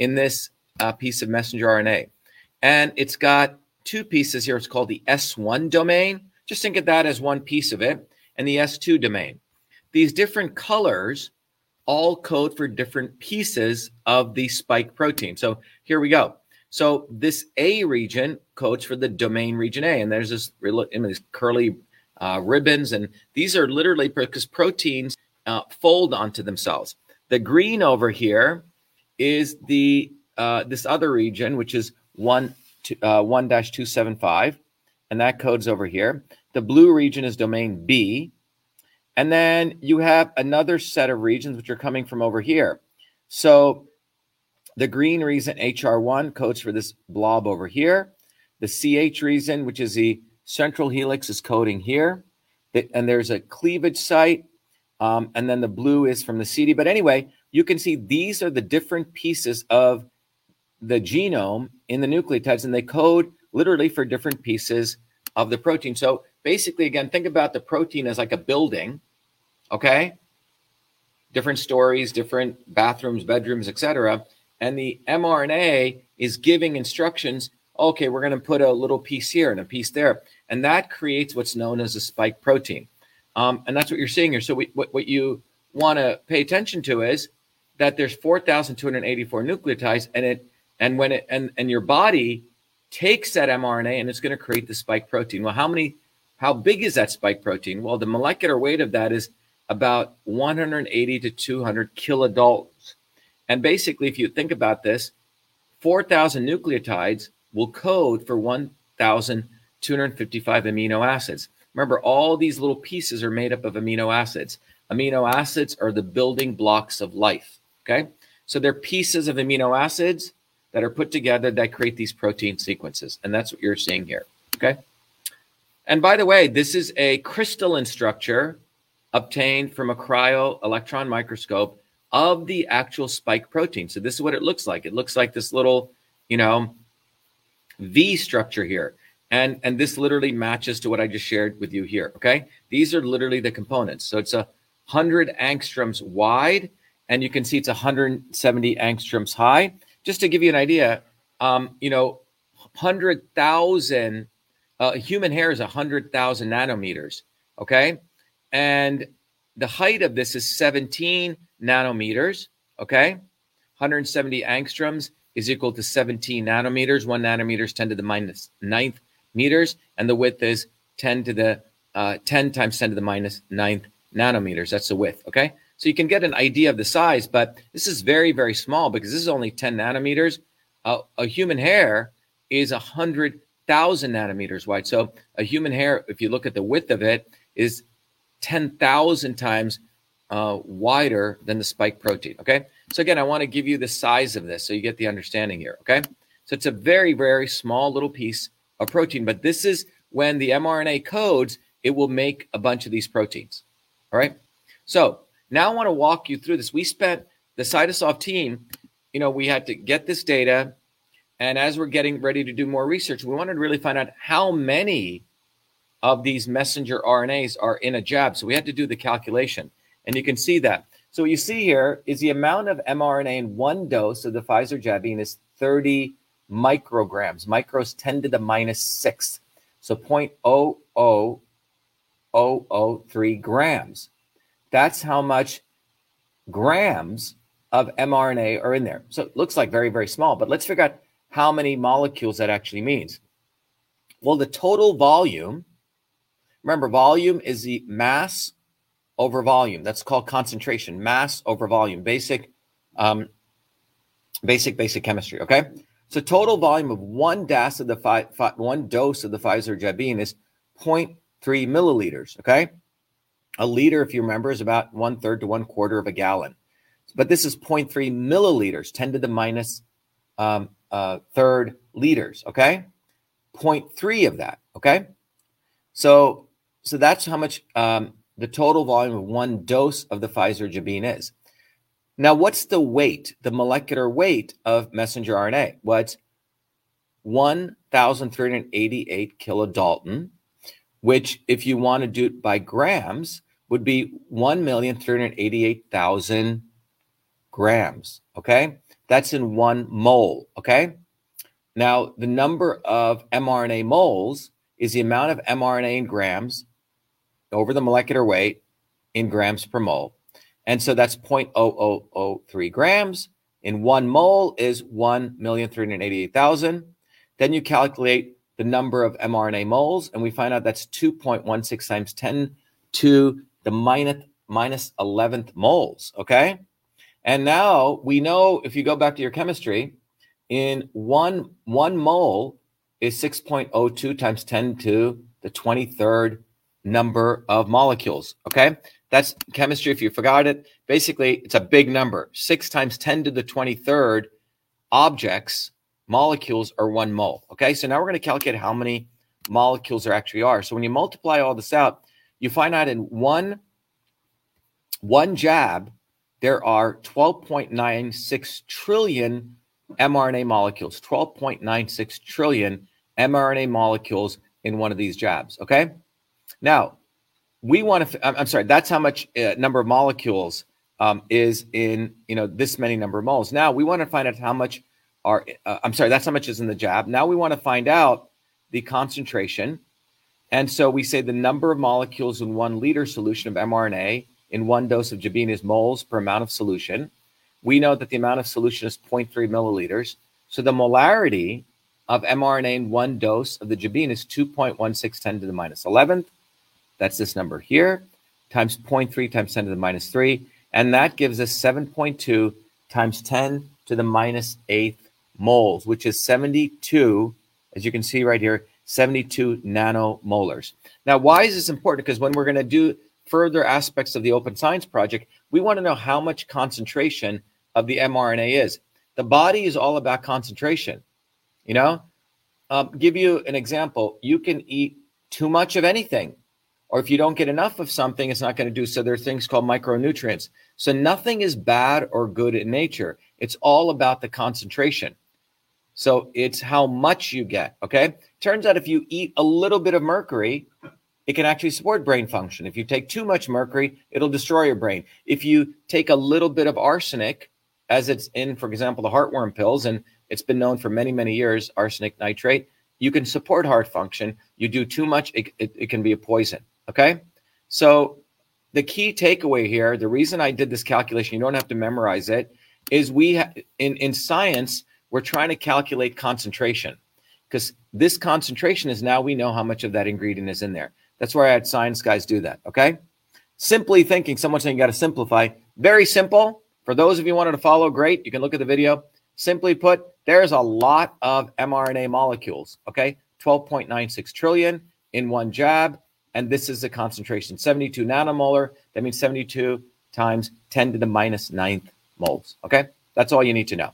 in this uh, piece of messenger R N A. And it's got two pieces here. It's called the S one domain. Just think of that as one piece of it, and the S two domain. These different colors all code for different pieces of the spike protein. So here we go. So this A region codes for the domain region A, and there's this in these curly uh, ribbons, and these are literally because proteins uh, fold onto themselves. The green over here is the uh, this other region, which is one to, uh, one dash two seventy-five, and that codes over here. The blue region is domain B. And then you have another set of regions which are coming from over here. So the green region, H R one, codes for this blob over here. The C H region, which is the central helix, is coding here. And there's a cleavage site. Um, and then the blue is from the C D. But anyway, you can see these are the different pieces of the genome in the nucleotides, and they code literally for different pieces of the protein. So basically, again, think about the protein as like a building, okay? Different stories, different bathrooms, bedrooms, et cetera. And the mRNA is giving instructions, okay, we're going to put a little piece here and a piece there. And that creates what's known as a spike protein. Um, and that's what you're seeing here. So we, what, what you want to pay attention to is that there's four thousand two hundred eighty-four nucleotides, and it and when it and, and your body takes that mRNA and it's going to create the spike protein. Well, how many, how big is that spike protein? Well, the molecular weight of that is about one hundred eighty to two hundred kilodaltons. And basically, if you think about this, four thousand nucleotides will code for one thousand two hundred fifty-five amino acids. Remember, all these little pieces are made up of amino acids. Amino acids are the building blocks of life, okay? So they're pieces of amino acids that are put together that create these protein sequences. And that's what you're seeing here, okay? And by the way, this is a crystalline structure obtained from a cryo-electron microscope of the actual spike protein. So this is what it looks like. It looks like this little, you know, V structure here. And, and this literally matches to what I just shared with you here, okay? These are literally the components. So it's a one hundred angstroms wide, and you can see it's one hundred seventy angstroms high. Just to give you an idea, um, you know, one hundred thousand, uh, human hair is one hundred thousand nanometers, okay? And the height of this is seventeen nanometers, okay? one hundred seventy angstroms is equal to seventeen nanometers. One nanometer is ten to the minus ninth meters, and the width is ten to the uh, ten times ten to the minus ninth nanometers. That's the width, okay? So you can get an idea of the size, but this is very, very small because this is only ten nanometers. Uh, a human hair is one hundred thousand nanometers wide. So a human hair, if you look at the width of it, is ten thousand times uh, wider than the spike protein, okay? So again, I want to give you the size of this so you get the understanding here, okay? So it's a very, very small little piece of protein, but this is when the mRNA codes, it will make a bunch of these proteins, all right? So now I want to walk you through this. We spent, the Cytosolve team, you know, we had to get this data, and as we're getting ready to do more research, we wanted to really find out how many of these messenger R N As are in a jab. So we had to do the calculation, and you can see that. So what you see here is the amount of mRNA in one dose of the Pfizer jabine is thirty micrograms. Micros ten to the minus sixth. So zero point zero zero zero zero three grams. That's how much grams of mRNA are in there. So it looks like very, very small, but let's figure out how many molecules that actually means. Well, the total volume, remember volume is the mass over volume. That's called concentration, mass over volume, basic, um, basic, basic chemistry, okay? So total volume of one dose of the, fi- fi- one dose of the Pfizer jabine is zero point three milliliters, okay? A liter, if you remember, is about one third to one quarter of a gallon. But this is zero point three milliliters, ten to the minus um, uh, third liters, okay? zero point three of that, okay? So, so that's how much... Um, the total volume of one dose of the Pfizer jabine is. Now, what's the weight, the molecular weight of messenger R N A? Well, it's one thousand three hundred eighty-eight kilodalton, which if you want to do it by grams, would be one million three hundred eighty-eight thousand grams, okay? That's in one mole, okay? Now, the number of mRNA moles is the amount of mRNA in grams over the molecular weight in grams per mole. And so that's zero point zero zero zero three grams. In one mole is one million three hundred eighty-eight thousand. Then you calculate the number of mRNA moles, and we find out that's two point one six times ten to the minus, minus eleventh moles, okay? And now we know, if you go back to your chemistry, in one, one mole is six point zero two times ten to the twenty-third number of molecules, okay? That's chemistry if you forgot it. Basically, it's a big number. Six times ten to the twenty-third objects, molecules are one mole, okay? So now we're going to calculate how many molecules there actually are. So when you multiply all this out, you find out in one, one jab, there are twelve point nine six trillion mRNA molecules, twelve point nine six trillion mRNA molecules in one of these jabs, okay? Now, we want to, I'm sorry, that's how much uh, number of molecules um, is in, you know, this many number of moles. Now, we want to find out how much are, uh, I'm sorry, that's how much is in the jab. Now, we want to find out the concentration. And so we say the number of molecules in one liter solution of mRNA in one dose of jabine is moles per amount of solution. We know that the amount of solution is zero point three milliliters. So the molarity of mRNA in one dose of the jabine is two point one six one zero to the minus eleventh. That's this number here, times zero point three times ten to the minus three. And that gives us seven point two times ten to the minus eighth moles, which is seventy-two, as you can see right here, seventy-two nanomolars. Now, why is this important? Because when we're going to do further aspects of the Open Science Project, we want to know how much concentration of the mRNA is. The body is all about concentration. You know, um, give you an example. You can eat too much of anything, or if you don't get enough of something, it's not going to do. So there are things called micronutrients. So nothing is bad or good in nature. It's all about the concentration. So it's how much you get, okay? Turns out if you eat a little bit of mercury, it can actually support brain function. If you take too much mercury, it'll destroy your brain. If you take a little bit of arsenic, as it's in, for example, the heartworm pills, and it's been known for many, many years, arsenic nitrate, you can support heart function. You do too much, it, it, it can be a poison, okay? So the key takeaway here, the reason I did this calculation, you don't have to memorize it, is we ha- in, in science, we're trying to calculate concentration, because this concentration is now we know how much of that ingredient is in there. That's why I had science guys do that, okay? Simply thinking, someone's saying you got to simplify. Very simple. For those of you who wanted to follow, great. You can look at the video. Simply put, there's a lot of mRNA molecules, okay? twelve point nine six trillion in one jab, and this is the concentration, seventy-two nanomolar. That means seventy-two times ten to the minus ninth moles, okay? That's all you need to know,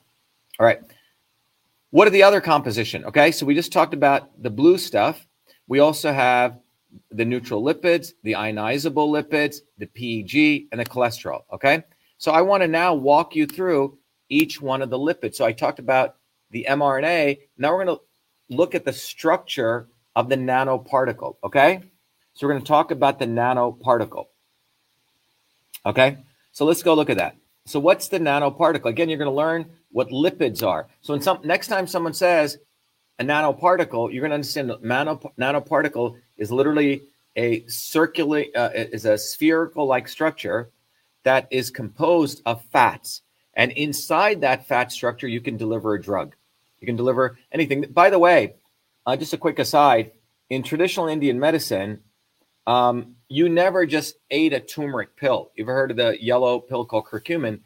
all right? What are the other composition? Okay, so we just talked about the blue stuff. We also have the neutral lipids, the ionizable lipids, the P E G, and the cholesterol, okay? So I want to now walk you through each one of the lipids. So I talked about the mRNA. Now we're going to look at the structure of the nanoparticle, okay? So we're going to talk about the nanoparticle, okay? So let's go look at that. So what's the nanoparticle? Again, you're going to learn what lipids are. So in some, next time someone says a nanoparticle, you're going to understand that nanop- nanoparticle is literally a circular, uh, is a spherical-like structure that is composed of fats. And inside that fat structure, you can deliver a drug. You can deliver anything. By the way, uh, just a quick aside, in traditional Indian medicine, um, you never just ate a turmeric pill. You've heard of the yellow pill called curcumin.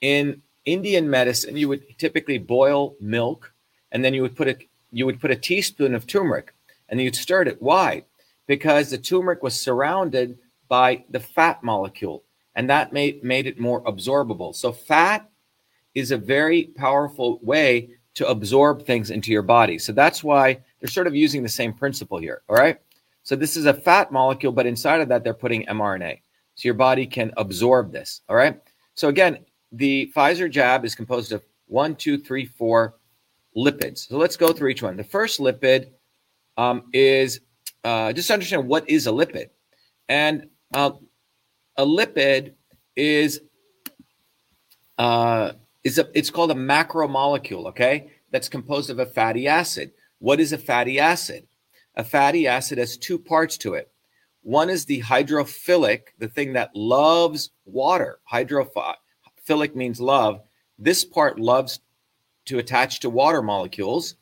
In Indian medicine, you would typically boil milk, and then you would put a you would put a teaspoon of turmeric, and you'd stir it. Why? Because the turmeric was surrounded by the fat molecule, and that made made it more absorbable. So fat is a very powerful way to absorb things into your body. So that's why they're sort of using the same principle here, all right? So this is a fat molecule, but inside of that, they're putting mRNA. So your body can absorb this, all right? So again, the Pfizer jab is composed of one, two, three, four lipids. So let's go through each one. The first lipid um, is, uh, just understand what is a lipid. And uh, a lipid is, uh, is a, it's called a macromolecule, okay? That's composed of a fatty acid. What is a fatty acid? A fatty acid has two parts to it. One is the hydrophilic, the thing that loves water, hydrophilic. Philic means love. This part loves to attach to water molecules.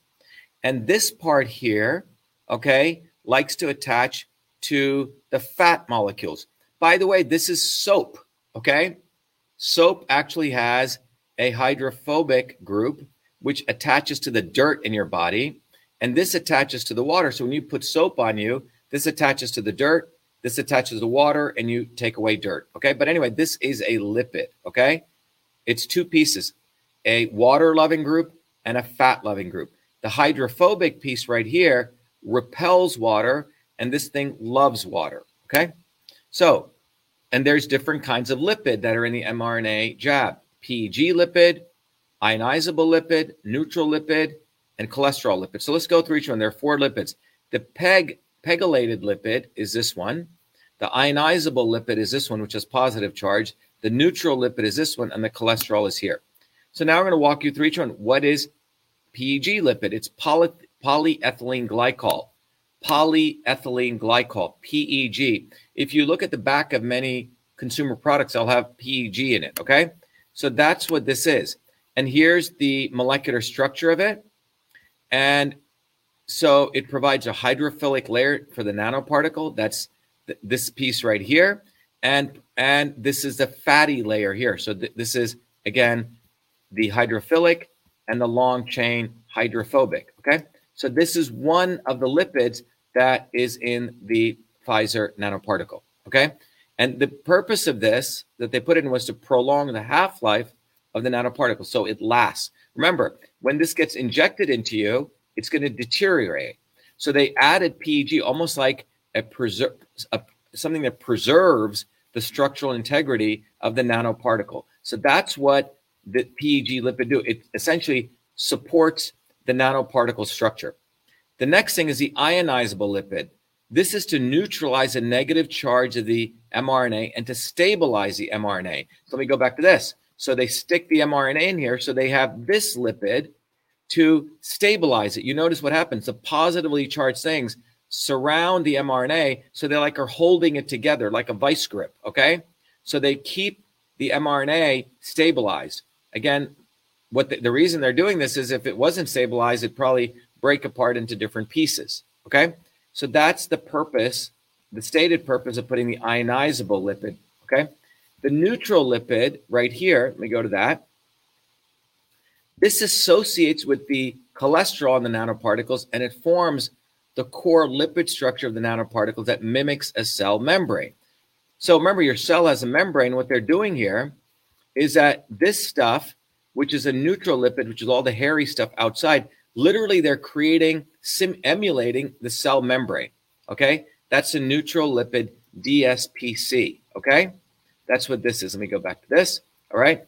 And this part here, okay, likes to attach to the fat molecules. By the way, this is soap, okay? Soap actually has a hydrophobic group, which attaches to the dirt in your body. And this attaches to the water. So when you put soap on you, this attaches to the dirt, this attaches to the water, and you take away dirt, okay? But anyway, this is a lipid, okay? It's two pieces, a water-loving group and a fat-loving group. The hydrophobic piece right here repels water, and this thing loves water, okay? So, and there's different kinds of lipid that are in the mRNA jab. P E G lipid, ionizable lipid, neutral lipid, and cholesterol lipid. So let's go through each one. There are four lipids. The P E G, pegylated lipid, is this one. The ionizable lipid is this one, which is positive charge. The neutral lipid is this one, and the cholesterol is here. So now we're going to walk you through each one. What is P E G lipid? It's poly, polyethylene glycol. Polyethylene glycol, P E G. If you look at the back of many consumer products, they'll have P E G in it, okay? So that's what this is. And here's the molecular structure of it. And so it provides a hydrophilic layer for the nanoparticle. That's th- this piece right here. And and this is the fatty layer here. So th- this is, again, the hydrophilic and the long chain hydrophobic, okay? So this is one of the lipids that is in the Pfizer nanoparticle, okay? And the purpose of this that they put in was to prolong the half-life of the nanoparticle so it lasts. Remember, when this gets injected into you, it's going to deteriorate. So they added P E G almost like a, preser- a something that preserves the structural integrity of the nanoparticle. So that's what the P E G lipid do. It essentially supports the nanoparticle structure. The next thing is the ionizable lipid. This is to neutralize the negative charge of the mRNA and to stabilize the mRNA. So let me go back to this. So they stick the mRNA in here. So they have this lipid to stabilize it. You notice what happens. The positively charged things surround the mRNA. So they like are holding it together like a vice grip. Okay. So they keep the mRNA stabilized. Again, what the, the reason they're doing this is if it wasn't stabilized, it'd probably break apart into different pieces. Okay. So that's the purpose, the stated purpose of putting the ionizable lipid, okay? The neutral lipid right here, let me go to that. This associates with the cholesterol in the nanoparticles, and it forms the core lipid structure of the nanoparticles that mimics a cell membrane. So remember, your cell has a membrane. What they're doing here is that this stuff, which is a neutral lipid, which is all the hairy stuff outside, literally they're creating, sim- emulating the cell membrane, okay? That's a neutral lipid D S P C, okay? That's what this is. Let me go back to this, all right?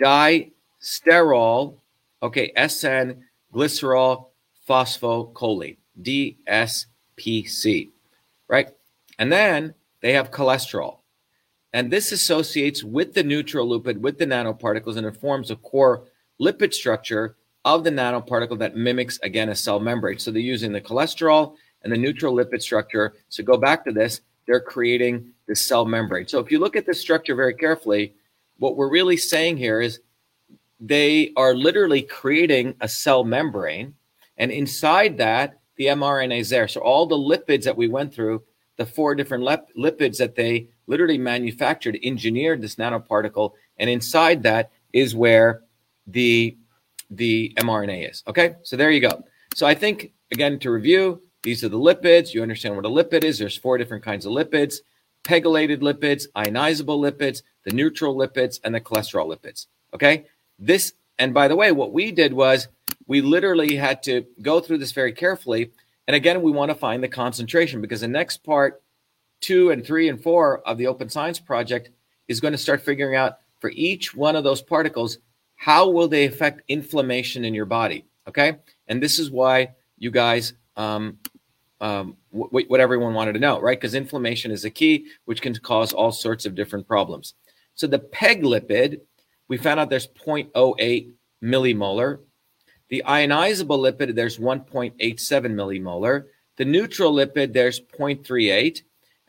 Disterol, okay, S N, glycerol, phosphocholine, D S P C, right? And then they have cholesterol. And this associates with the neutral lipid, with the nanoparticles, and it forms a core lipid structure of the nanoparticle that mimics, again, a cell membrane. So they're using the cholesterol and the neutral lipid structure. So go back to this, they're creating the cell membrane. So if you look at this structure very carefully, what we're really saying here is they are literally creating a cell membrane, and inside that, the mRNA is there. So all the lipids that we went through, the four different lep- lipids that they literally manufactured, engineered this nanoparticle, and inside that is where the the mRNA is. Okay, so there you go. So I think, again, to review, these are the lipids. You understand what a lipid is. There's four different kinds of lipids: pegylated lipids, ionizable lipids, the neutral lipids, and the cholesterol lipids. Okay, this, and by the way, what we did was we literally had to go through this very carefully. And again, we want to find the concentration, because the next part two and three and four of the Open Science Project is going to start figuring out for each one of those particles, how will they affect inflammation in your body, okay? And this is why you guys, um, um, w- what everyone wanted to know, right? Because inflammation is a key, which can cause all sorts of different problems. So the PEG lipid, we found out there's zero point zero eight millimolar. The ionizable lipid, there's one point eight seven millimolar. The neutral lipid, there's zero point three eight.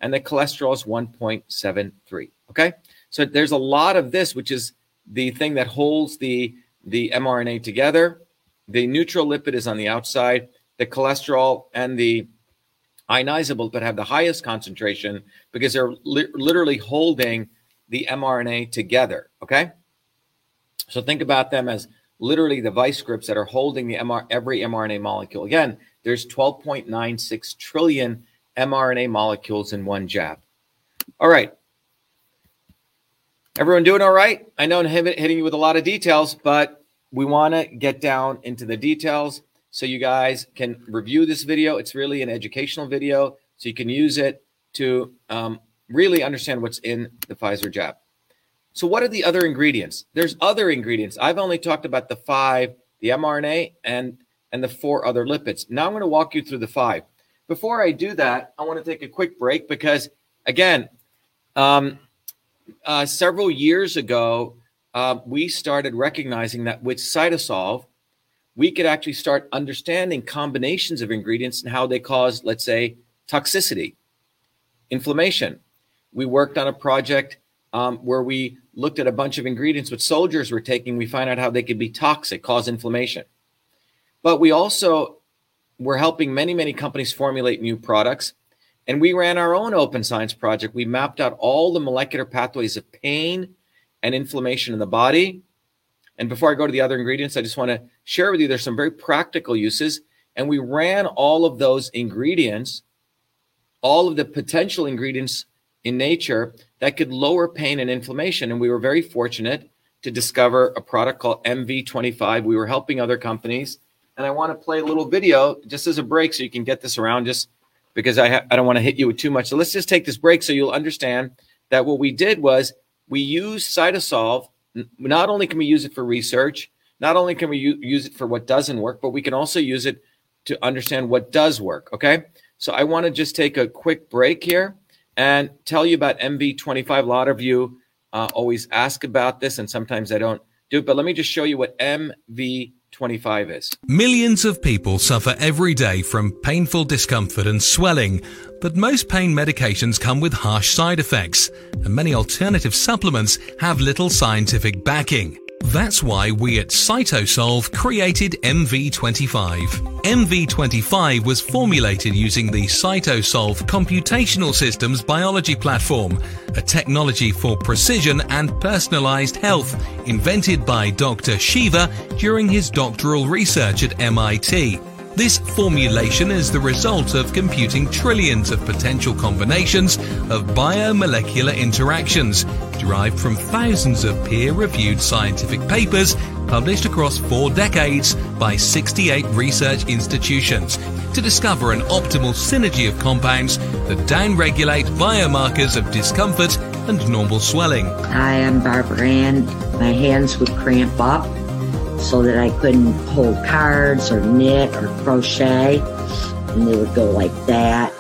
And the cholesterol is one point seven three, okay? So there's a lot of this, which is the thing that holds the, the mRNA together. The neutral lipid is on the outside. The cholesterol and the ionizable lipid have the highest concentration because they're li- literally holding the mRNA together, okay? So think about them as literally the vice grips that are holding the M R- every mRNA molecule. Again, there's twelve point nine six trillion mRNA molecules in one jab. All right. Everyone doing all right? I know I'm hitting you with a lot of details, but we want to get down into the details so you guys can review this video. It's really an educational video, so you can use it to um, really understand what's in the Pfizer jab. So what are the other ingredients? There's other ingredients. I've only talked about the five, the mRNA, and, and the four other lipids. Now I'm going to walk you through the five. Before I do that, I want to take a quick break because, again, um, Uh, several years ago, uh, we started recognizing that with Cytosolve, we could actually start understanding combinations of ingredients and how they cause, let's say, toxicity, inflammation. We worked on a project um, where we looked at a bunch of ingredients which soldiers were taking. We find out how they could be toxic, cause inflammation. But we also were helping many, many companies formulate new products. And we ran our own Open Science Project. We mapped out all the molecular pathways of pain and inflammation in the body. And before I go to the other ingredients, I just want to share with you, there's some very practical uses. And we ran all of those ingredients, all of the potential ingredients in nature that could lower pain and inflammation. And we were very fortunate to discover a product called M V twenty-five. We were helping other companies. And I want to play a little video just as a break so you can get this around just because I, ha- I don't want to hit you with too much. So let's just take this break so you'll understand that what we did was we used Cytosolve. Not only can we use it for research, Not only can we u- use it for what doesn't work, but we can also use it to understand what does work, okay? So I want to just take a quick break here and tell you about M V twenty-five. A lot of you uh, always ask about this, and sometimes I don't do it, but let me just show you what M V twenty-five is. Millions of people suffer every day from painful discomfort and swelling, but most pain medications come with harsh side effects, and many alternative supplements have little scientific backing. That's why we at Cytosolve created M V twenty-five. M V twenty-five was formulated using the Cytosolve Computational Systems Biology Platform, a technology for precision and personalized health invented by Doctor Shiva during his doctoral research at M I T. This formulation is the result of computing trillions of potential combinations of biomolecular interactions derived from thousands of peer-reviewed scientific papers published across four decades by sixty-eight research institutions to discover an optimal synergy of compounds that downregulate biomarkers of discomfort and normal swelling. Hi, I'm Barbara Ann. My hands would cramp up, so that I couldn't hold cards or knit or crochet, and they would go like that.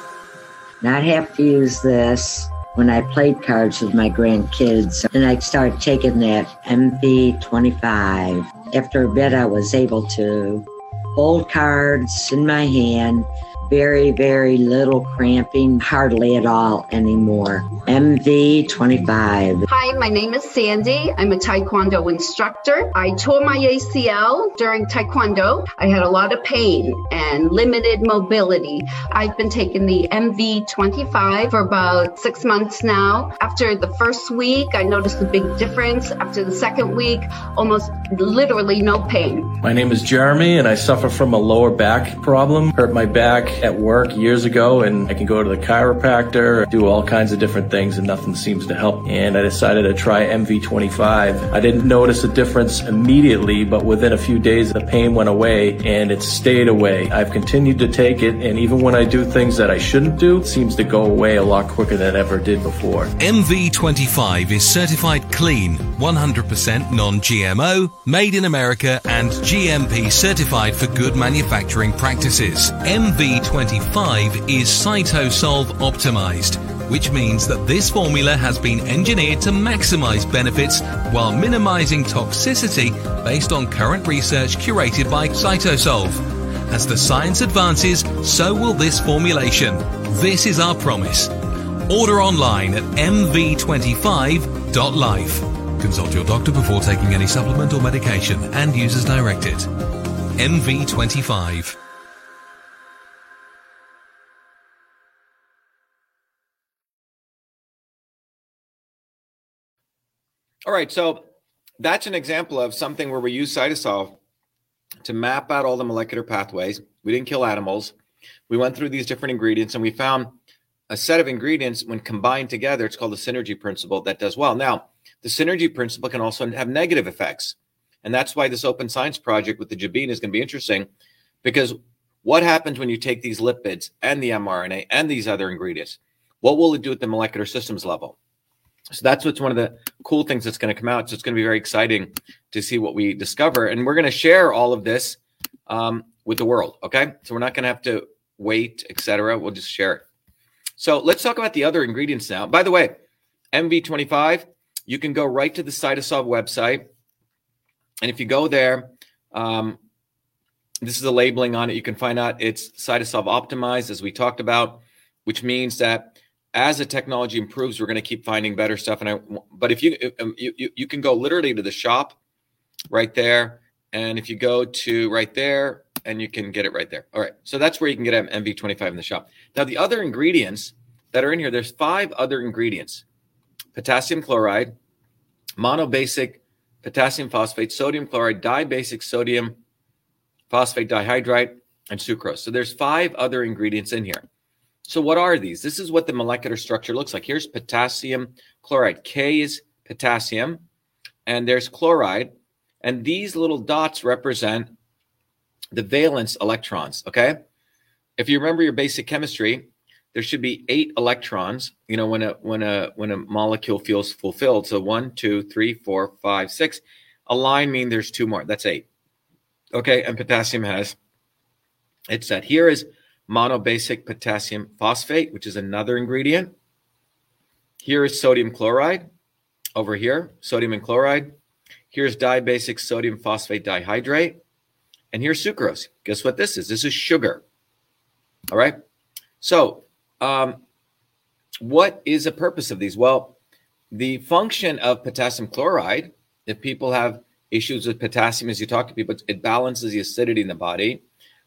And I'd have to use this when I played cards with my grandkids, and I'd start taking that M V twenty-five. After a bit, I was able to hold cards in my hand, very, very little cramping, hardly at all anymore. M V twenty-five. Hi, my name is Sandy. I'm a Taekwondo instructor. I tore my A C L during Taekwondo. I had a lot of pain and limited mobility. I've been taking the M V twenty-five for about six months now. After the first week, I noticed a big difference. After the second week, almost literally no pain. My name is Jeremy, and I suffer from a lower back problem. Hurt my back at work years ago, and I can go to the chiropractor, do all kinds of different things, and nothing seems to help. And I decided to try M V twenty-five. I didn't notice a difference immediately, but within a few days the pain went away, and it stayed away. I've continued to take it, and even when I do things that I shouldn't do, it seems to go away a lot quicker than it ever did before. M V twenty-five is certified clean, one hundred percent non-G M O, made in America, and G M P certified for good manufacturing practices. M V twenty-five is Cytosolve optimized, which means that this formula has been engineered to maximize benefits while minimizing toxicity based on current research curated by Cytosolve. As the science advances, so will this formulation. This is our promise. Order online at M V twenty-five dot life. Consult your doctor before taking any supplement or medication, and use as directed. M V twenty-five. All right, so that's an example of something where we use Cytosolve to map out all the molecular pathways. We didn't kill animals. We went through these different ingredients, and we found a set of ingredients when combined together. It's called the synergy principle that does well. Now, the synergy principle can also have negative effects, and that's why this open science project with the Jabin is going to be interesting, because what happens when you take these lipids and the mRNA and these other ingredients? What will it do at the molecular systems level? So that's what's one of the cool things that's going to come out. So it's going to be very exciting to see what we discover. And we're going to share all of this um, with the world, okay? So we're not going to have to wait, et cetera. We'll just share it. So let's talk about the other ingredients now. By the way, M V twenty-five, you can go right to the Cytosolve website. And if you go there, um, this is the labeling on it. You can find out it's Cytosolve optimized, as we talked about, which means that as the technology improves, we're going to keep finding better stuff. And I, but if you, you you can go literally to the shop right there, and if you go to right there, and you can get it right there. All right, so that's where you can get M V twenty-five in the shop. Now, the other ingredients that are in here, there's five other ingredients: potassium chloride, monobasic potassium phosphate, sodium chloride, dibasic sodium phosphate dihydride, and sucrose. So there's five other ingredients in here. So what are these? This is what the molecular structure looks like. Here's potassium chloride. K is potassium, and there's chloride. And these little dots represent the valence electrons, okay? If you remember your basic chemistry, there should be eight electrons, you know, when a when a, when a molecule feels fulfilled. So one, two, three, four, five, six. A line means there's two more. That's eight. Okay, and potassium has it set. Here is monobasic potassium phosphate, which is another ingredient. Here is sodium chloride over here, sodium and chloride. Here's dibasic sodium phosphate dihydrate. And here's sucrose. Guess what this is? This is sugar. All right. So um, what is the purpose of these? Well, the function of potassium chloride, if people have issues with potassium as you talk to people, it balances the acidity in the body.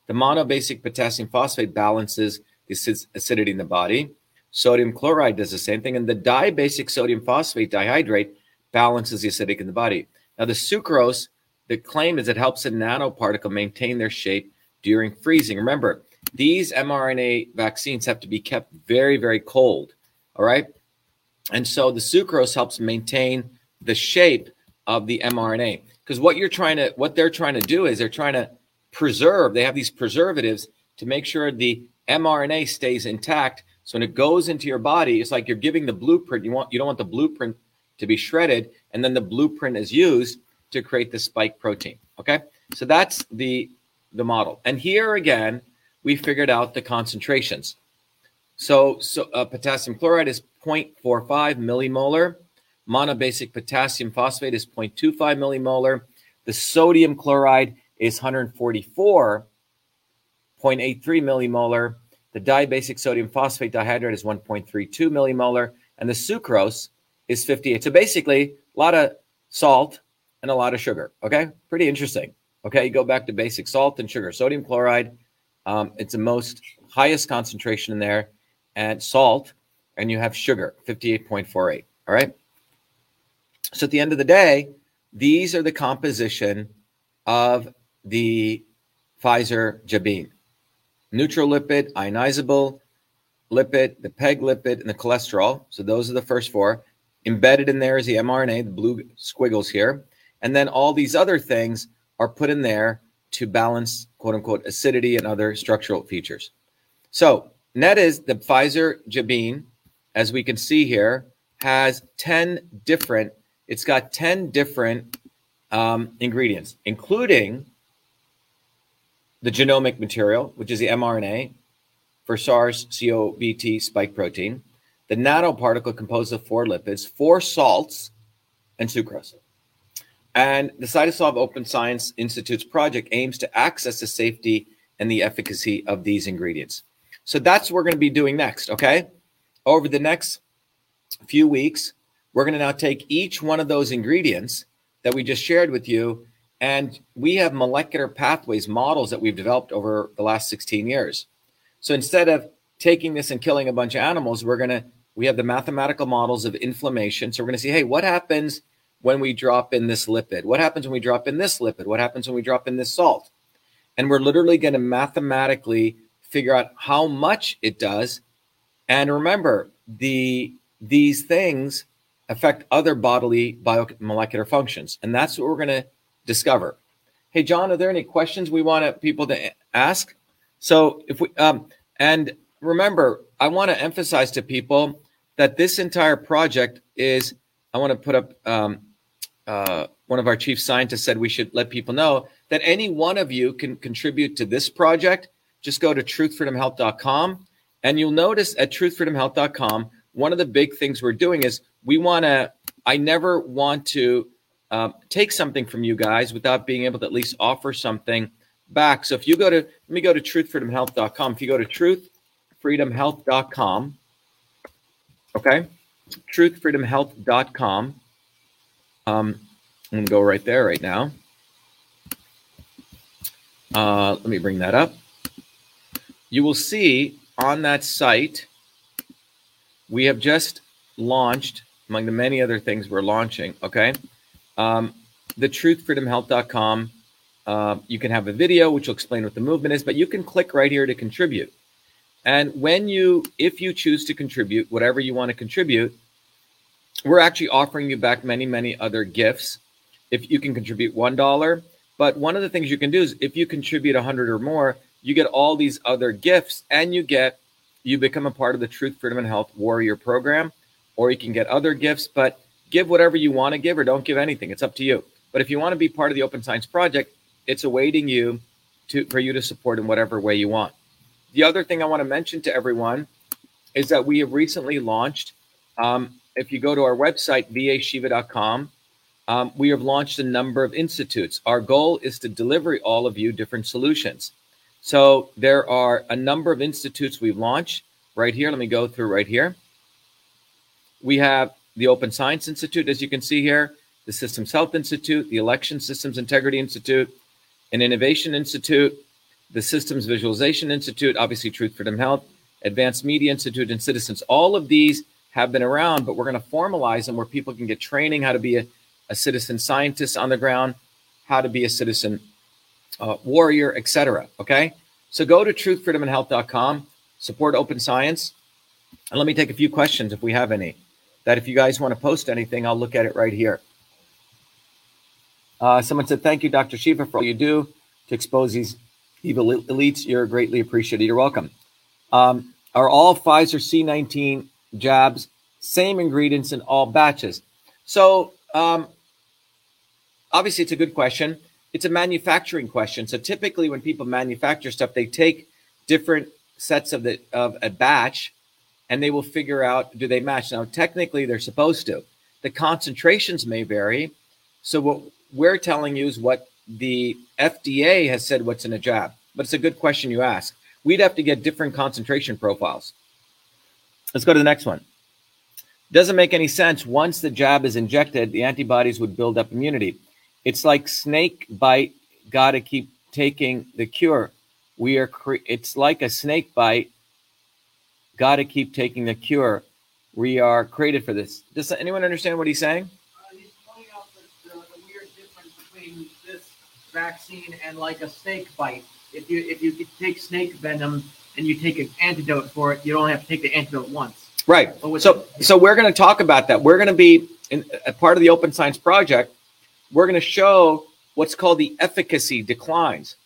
The monobasic potassium phosphate balances the acidity in the body. Sodium chloride does the same thing. And the dibasic sodium phosphate dihydrate balances the acidic in the body. Now, the sucrose, the claim is it helps a nanoparticle maintain their shape during freezing. Remember, these mRNA vaccines have to be kept very, very cold, all right? And so the sucrose helps maintain the shape of the mRNA, because what you're trying to, what they're trying to do is they're trying to preserve, they have these preservatives to make sure the mRNA stays intact. So when it goes into your body, it's like you're giving the blueprint. You want, you don't want the blueprint to be shredded, and then the blueprint is used to create the spike protein, okay? So that's the, the model. And here again, we figured out the concentrations. So, so uh, potassium chloride is zero point four five millimolar. Monobasic potassium phosphate is zero point two five millimolar. The sodium chloride is one hundred forty-four point eight three millimolar. The dibasic sodium phosphate dihydrate is one point three two millimolar. And the sucrose is fifty-eight. So basically, a lot of salt and a lot of sugar, okay? Pretty interesting, okay? You go back to basic salt and sugar. Sodium chloride, um, it's the most highest concentration in there, and salt, and you have sugar, fifty-eight point four eight, all right? So at the end of the day, these are the composition of the Pfizer jabim. Neutral lipid, ionizable lipid, the PEG lipid, and the cholesterol. So those are the first four. Embedded in there is the mRNA, the blue squiggles here. And then all these other things are put in there to balance, quote unquote, acidity and other structural features. So net is the Pfizer jabim, as we can see here, has ten different, it's got ten different um, ingredients, including the genomic material, which is the mRNA for SARS-CoV two spike protein, the nanoparticle composed of four lipids, four salts, and sucrose. And the Cytosolve Open Science Institute's project aims to access the safety and the efficacy of these ingredients. So that's what we're going to be doing next, okay? Over the next few weeks, we're going to now take each one of those ingredients that we just shared with you, and we have molecular pathways models that we've developed over the last sixteen years. So instead of taking this and killing a bunch of animals, we're going to, we have the mathematical models of inflammation. So we're going to see, hey, what happens when we drop in this lipid? What happens when we drop in this lipid? What happens when we drop in this salt? And we're literally going to mathematically figure out how much it does. And remember, the these things affect other bodily biomolecular functions. And that's what we're going to discover. Hey, John, are there any questions we want people to ask? So if we, um, and remember, I want to emphasize to people that this entire project is, I want to put up, um, uh, one of our chief scientists said we should let people know that any one of you can contribute to this project. Just go to truth freedom health dot com, and you'll notice at truth freedom health dot com, one of the big things we're doing is we want to, I never want to um, take something from you guys without being able to at least offer something back. So if you go to, let me go to truth freedom health dot com. If you go to truth freedom health dot com, okay, truth freedom health dot com. Um, I'm going to go right there right now. Uh, let me bring that up. You will see on that site, we have just launched, among the many other things we're launching, okay, um, the truth freedom health dot com. Uh, you can have a video, which will explain what the movement is, but you can click right here to contribute. And when you, if you choose to contribute, whatever you want to contribute, we're actually offering you back many, many other gifts. If you can contribute one dollar, but one of the things you can do is if you contribute one hundred or more, you get all these other gifts, and you get, you become a part of the Truth, Freedom, and Health Warrior program, or you can get other gifts, but give whatever you want to give or don't give anything. It's up to you. But if you want to be part of the Open Science Project, It's awaiting you to, for you to support in whatever way you want. The other thing I want to mention to everyone is that we have recently launched, um, if you go to our website, V A Shiva dot com, um, we have launched a number of institutes. Our goal is to deliver all of you different solutions. So there are a number of institutes we've launched right here. Let me go through right here. We have the Open Science Institute, as you can see here, the Systems Health Institute, the Election Systems Integrity Institute, an Innovation Institute, the Systems Visualization Institute, obviously Truth, Freedom, Health, Advanced Media Institute, and Citizens. All of these have been around, but we're going to formalize them where people can get training, how to be a, a citizen scientist on the ground, how to be a citizen uh, warrior, et cetera, okay? So go to truth freedom and health dot com, support Open Science, and let me take a few questions if we have any. That if you guys want to post anything, I'll look at it right here. Uh, someone said, thank you, Doctor Shiva, for all you do to expose these evil elites. You're greatly appreciated. You're welcome. Um, are all Pfizer C nineteen jabs same ingredients in all batches? So um, obviously it's a good question. It's a manufacturing question. So typically when people manufacture stuff, they take different sets of the of a batch and they will figure out, do they match? Now, technically they're supposed to. The concentrations may vary. So what we're telling you is what the F D A has said what's in a jab, but it's a good question you ask. We'd have to get different concentration profiles. Let's go to the next one. Doesn't make any sense. Once the jab is injected, the antibodies would build up immunity. It's like snake bite. Gotta keep taking the cure. We are. Cre- it's like a snake bite. Gotta keep taking the cure. We are created for this. Does anyone understand what he's saying? Vaccine and like a snake bite. If you if you take snake venom and you take an antidote for it, you don't have to take the antidote once. Right. So so, so we're going to talk about that. We're going to be in a part of the Open Science Project. We're going to show what's called the efficacy declines.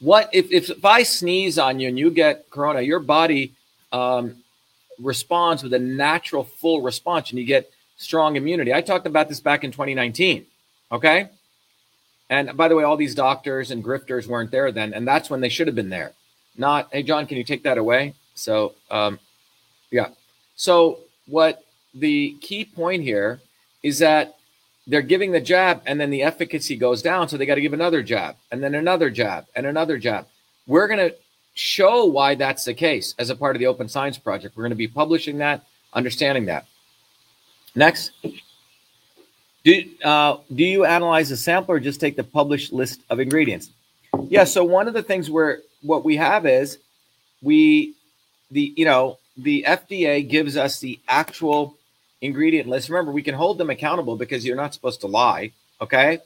What if, if if I sneeze on you and you get corona, your body um, responds with a natural full response and you get strong immunity. I talked about this back in twenty nineteen. Okay. And by the way, all these doctors and grifters weren't there then. And that's when they should have been there. Not, hey, John, can you take that away? So, um, yeah. So what the key point here is that they're giving the jab and then the efficacy goes down. So they got to give another jab and then another jab and another jab. We're going to show why that's the case as a part of the Open Science Project. We're going to be publishing that, understanding that. Next. Do, uh, do you analyze a sample or just take the published list of ingredients? Yeah. So one of the things where what we have is we, the, you know, the F D A gives us the actual ingredient list. Remember, we can hold them accountable because you're not supposed to lie. Okay.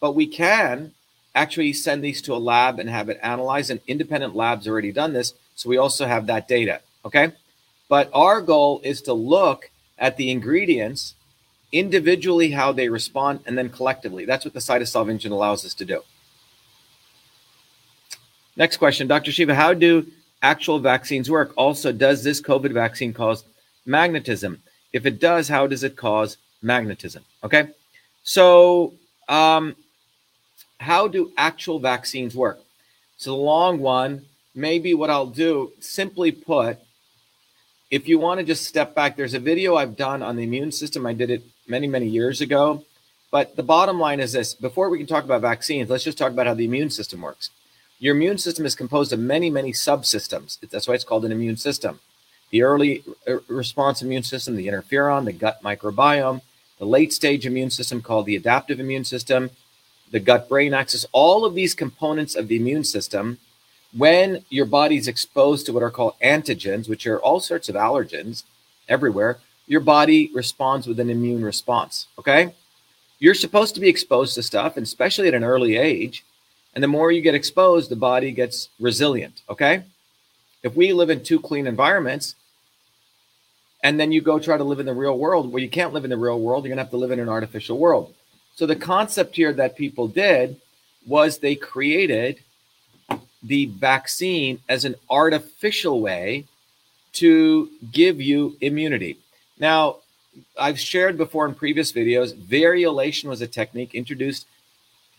But we can actually send these to a lab and have it analyzed, and independent labs already done this. So we also have that data. Okay. But our goal is to look at the ingredients individually, how they respond, and then collectively. That's what the Cytosolve engine allows us to do. Next question, Doctor Shiva, how do actual vaccines work? Also, does this COVID vaccine cause magnetism? If it does, how does it cause magnetism? Okay, so um, how do actual vaccines work? It's a long one. Maybe what I'll do, simply put, if you want to just step back, there's a video I've done on the immune system. I did it many, many years ago. But the bottom line is this. Before we can talk about vaccines, let's just talk about how the immune system works. Your immune system is composed of many, many subsystems. That's why it's called an immune system. The early response immune system, the interferon, the gut microbiome, the late stage immune system called the adaptive immune system, the gut-brain axis, all of these components of the immune system, when your body's exposed to what are called antigens, which are all sorts of allergens everywhere, your body responds with an immune response, okay? You're supposed to be exposed to stuff, and especially at an early age, and the more you get exposed, the body gets resilient, okay? If we live in too clean environments, and then you go try to live in the real world, well, you can't live in the real world, you're gonna have to live in an artificial world. So the concept here that people did was they created the vaccine as an artificial way to give you immunity. Now, I've shared before in previous videos, variolation was a technique introduced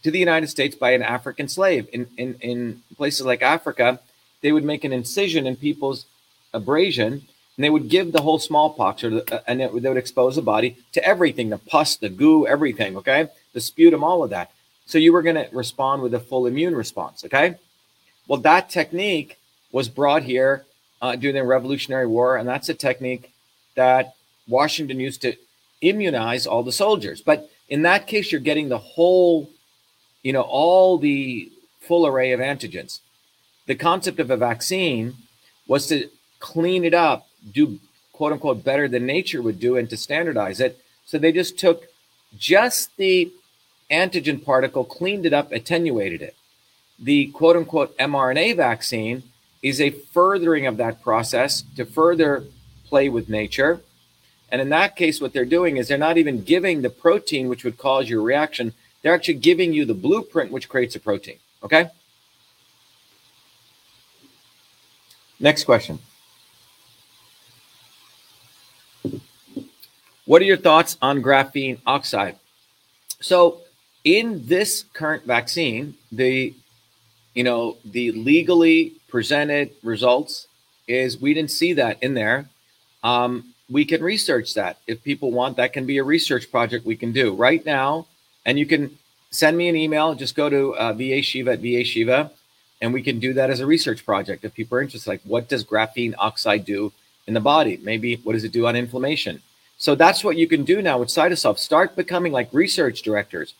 to the United States by an African slave. In, in, in places like Africa, they would make an incision in people's abrasion, and they would give the whole smallpox, or the, and it, they would expose the body to everything, the pus, the goo, everything, okay? The sputum, all of that. So you were going to respond with a full immune response, okay? Well, that technique was brought here uh, during the Revolutionary War, and that's a technique that Washington used to immunize all the soldiers. But in that case, you're getting the whole, you know, all the full array of antigens. The concept of a vaccine was to clean it up, do quote unquote better than nature would do, and to standardize it. So they just took just the antigen particle, cleaned it up, attenuated it. The quote unquote mRNA vaccine is a furthering of that process to further play with nature. And in that case, what they're doing is they're not even giving the protein, which would cause your reaction. They're actually giving you the blueprint, which creates a protein. Okay. Next question. What are your thoughts on graphene oxide? So in this current vaccine, the, you know, the legally presented results is we didn't see that in there. Um, we can research that. If people want, that can be a research project we can do right now. And you can send me an email. Just go to uh, V A Shiva at V A Shiva, and we can do that as a research project if people are interested. Like, what does graphene oxide do in the body? Maybe what does it do on inflammation? So that's what you can do now with Cytosolve. Start becoming like research directors.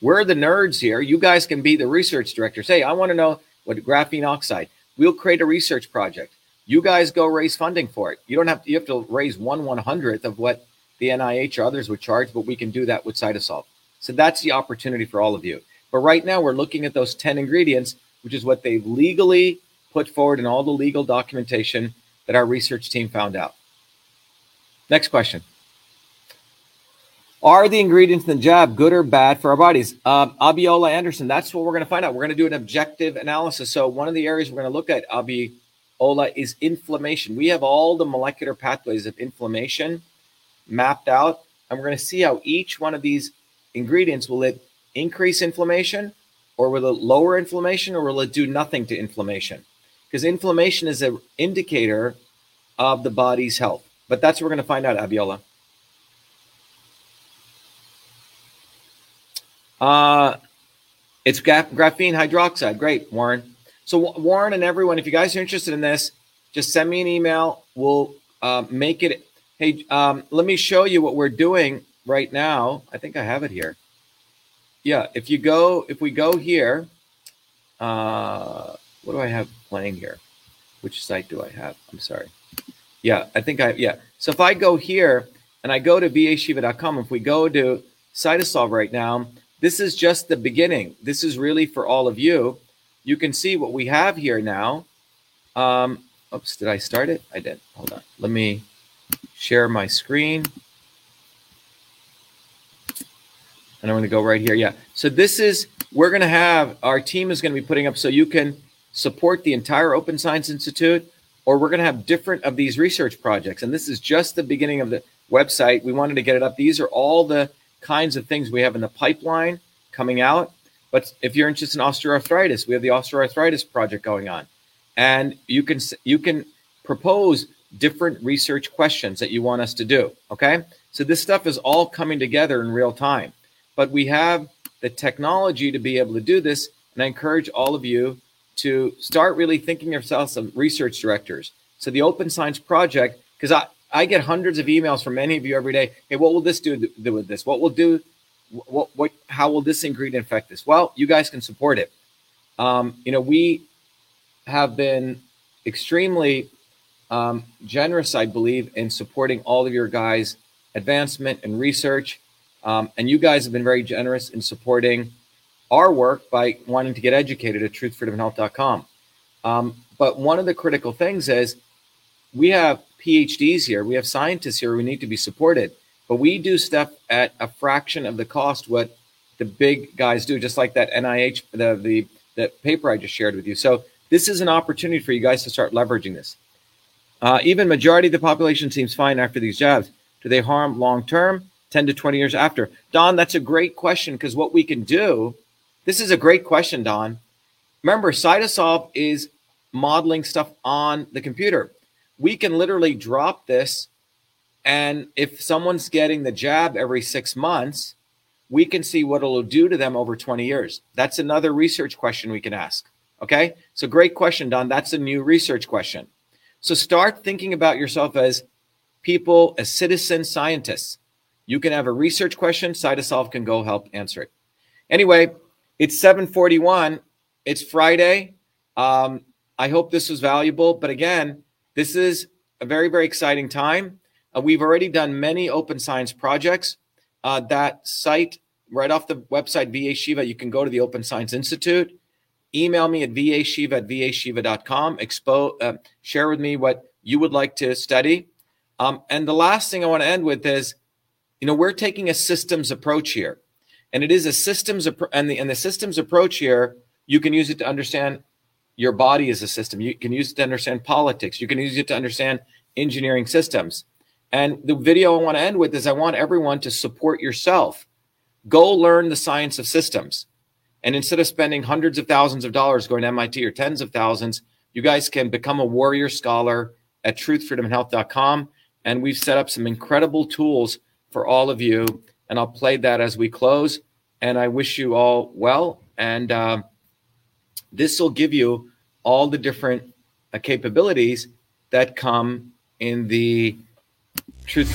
We're the nerds here. You guys can be the research directors. Hey, I want to know what graphene oxide. We'll create a research project. You guys go raise funding for it. You don't have to. You have to raise one one hundredth of what the N I H or others would charge, but we can do that with Cytosolve. So that's the opportunity for all of you. But right now we're looking at those ten ingredients, which is what they've legally put forward in all the legal documentation that our research team found out. Next question. Are the ingredients in the jab good or bad for our bodies? Uh, Abiola Anderson, that's what we're going to find out. We're going to do an objective analysis. So one of the areas we're going to look at, Abiola, is inflammation. We have all the molecular pathways of inflammation mapped out, and we're going to see how each one of these ingredients, will it increase inflammation, or will it lower inflammation, or will it do nothing to inflammation? Because inflammation is an indicator of the body's health. But that's what we're going to find out, Abiola. Uh, it's graph- graphene hydroxide. Great, Warren. So w- Warren and everyone, if you guys are interested in this, just send me an email. We'll uh, make it. Hey, um, let me show you what we're doing right now. I think I have it here. Yeah, if you go, if we go here, uh, what do I have playing here? Which site do I have? I'm sorry. Yeah, I think I, yeah. So if I go here and I go to V A Shiva dot com, if we go to Cytosolve right now, this is just the beginning. This is really for all of you. You can see what we have here now. Um, oops, did I start it? I did. Hold on. Let me share my screen. And I'm going to go right here. Yeah. So this is, we're going to have, our team is going to be putting up, so you can support the entire Open Science Institute, or we're going to have different of these research projects. And this is just the beginning of the website. We wanted to get it up. These are all the kinds of things we have in the pipeline coming out. But if you're interested in osteoarthritis, we have the osteoarthritis project going on. And you can, you can propose different research questions that you want us to do. Okay. So this stuff is all coming together in real time. But we have the technology to be able to do this. And I encourage all of you to start really thinking yourselves some research directors. So the Open Science Project, because I, I get hundreds of emails from many of you every day. Hey, what will this do, do with this? What will do? What, what, how will this ingredient affect this? Well, you guys can support it. Um, you know, we have been extremely um, generous, I believe, in supporting all of your guys' advancement and research. Um, and you guys have been very generous in supporting our work by wanting to get educated at truth freedom health dot com. Um, but one of the critical things is we have P H Ds here. We have scientists here who need to be supported. But we do stuff at a fraction of the cost what the big guys do, just like that N I H, the, the, the paper I just shared with you. So this is an opportunity for you guys to start leveraging this. Uh, even majority of the population seems fine after these jabs. Do they harm long-term? ten to twenty years after? Don, that's a great question, because what we can do This is a great question, Don. Remember, Cytosolve is modeling stuff on the computer. We can literally drop this, and if someone's getting the jab every six months, we can see what it'll do to them over twenty years. That's another research question we can ask, okay? So great question, Don. That's a new research question. So start thinking about yourself as people, as citizen scientists. You can have a research question. Cytosolve can go help answer it. Anyway, it's seven forty-one. It's Friday. Um, I hope this was valuable. But again, this is a very, very exciting time. Uh, we've already done many open science projects. Uh, that site, right off the website, V A Shiva, you can go to the Open Science Institute. Email me at V A Shiva at V A Shiva dot com. Expo, uh, share with me what you would like to study. Um, and the last thing I want to end with is, you know, we're taking a systems approach here. And it is a systems approach. And the, and the systems approach here, you can use it to understand your body as a system. You can use it to understand politics. You can use it to understand engineering systems. And the video I want to end with is I want everyone to support yourself. Go learn the science of systems. And instead of spending hundreds of thousands of dollars going to M I T or tens of thousands, you guys can become a warrior scholar at truth freedom health dot com. And we've set up some incredible tools for all of you. And I'll play that as we close. And I wish you all well. And uh, this will give you all the different uh, capabilities that come in the Truth.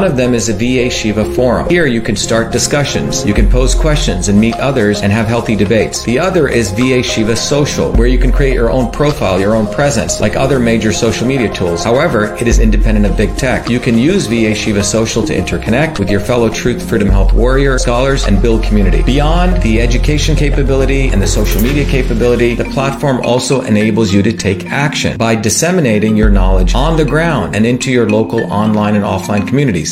One of them is a V A Shiva forum. Here you can start discussions, you can pose questions and meet others and have healthy debates. The other is V A Shiva Social, where you can create your own profile, your own presence, like other major social media tools. However, it is independent of big tech. You can use V A Shiva Social to interconnect with your fellow Truth Freedom Health warrior, scholars, and build community. Beyond the education capability and the social media capability, the platform also enables you to take action by disseminating your knowledge on the ground and into your local online and offline communities.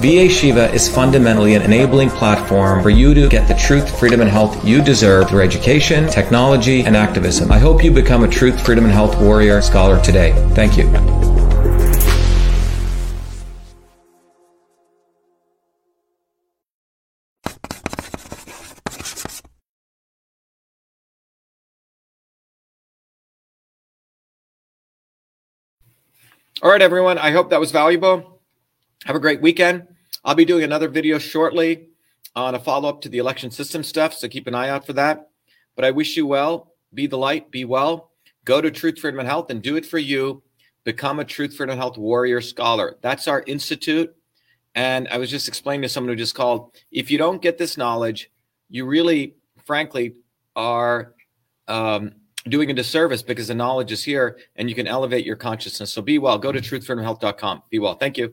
V A Shiva is fundamentally an enabling platform for you to get the truth, freedom, and health you deserve through education, technology, and activism. I hope you become a truth, freedom, and health warrior scholar today. Thank you. All right, everyone. I hope that was valuable. Have a great weekend. I'll be doing another video shortly on a follow-up to the election system stuff, so keep an eye out for that. But I wish you well. Be the light. Be well. Go to Truth, Freedom, and Health and do it for you. Become a Truth, Freedom, and Health warrior scholar. That's our institute. And I was just explaining to someone who just called, if you don't get this knowledge, you really, frankly, are um, doing a disservice, because the knowledge is here and you can elevate your consciousness. So be well. Go to truth freedom health dot com. Be well. Thank you.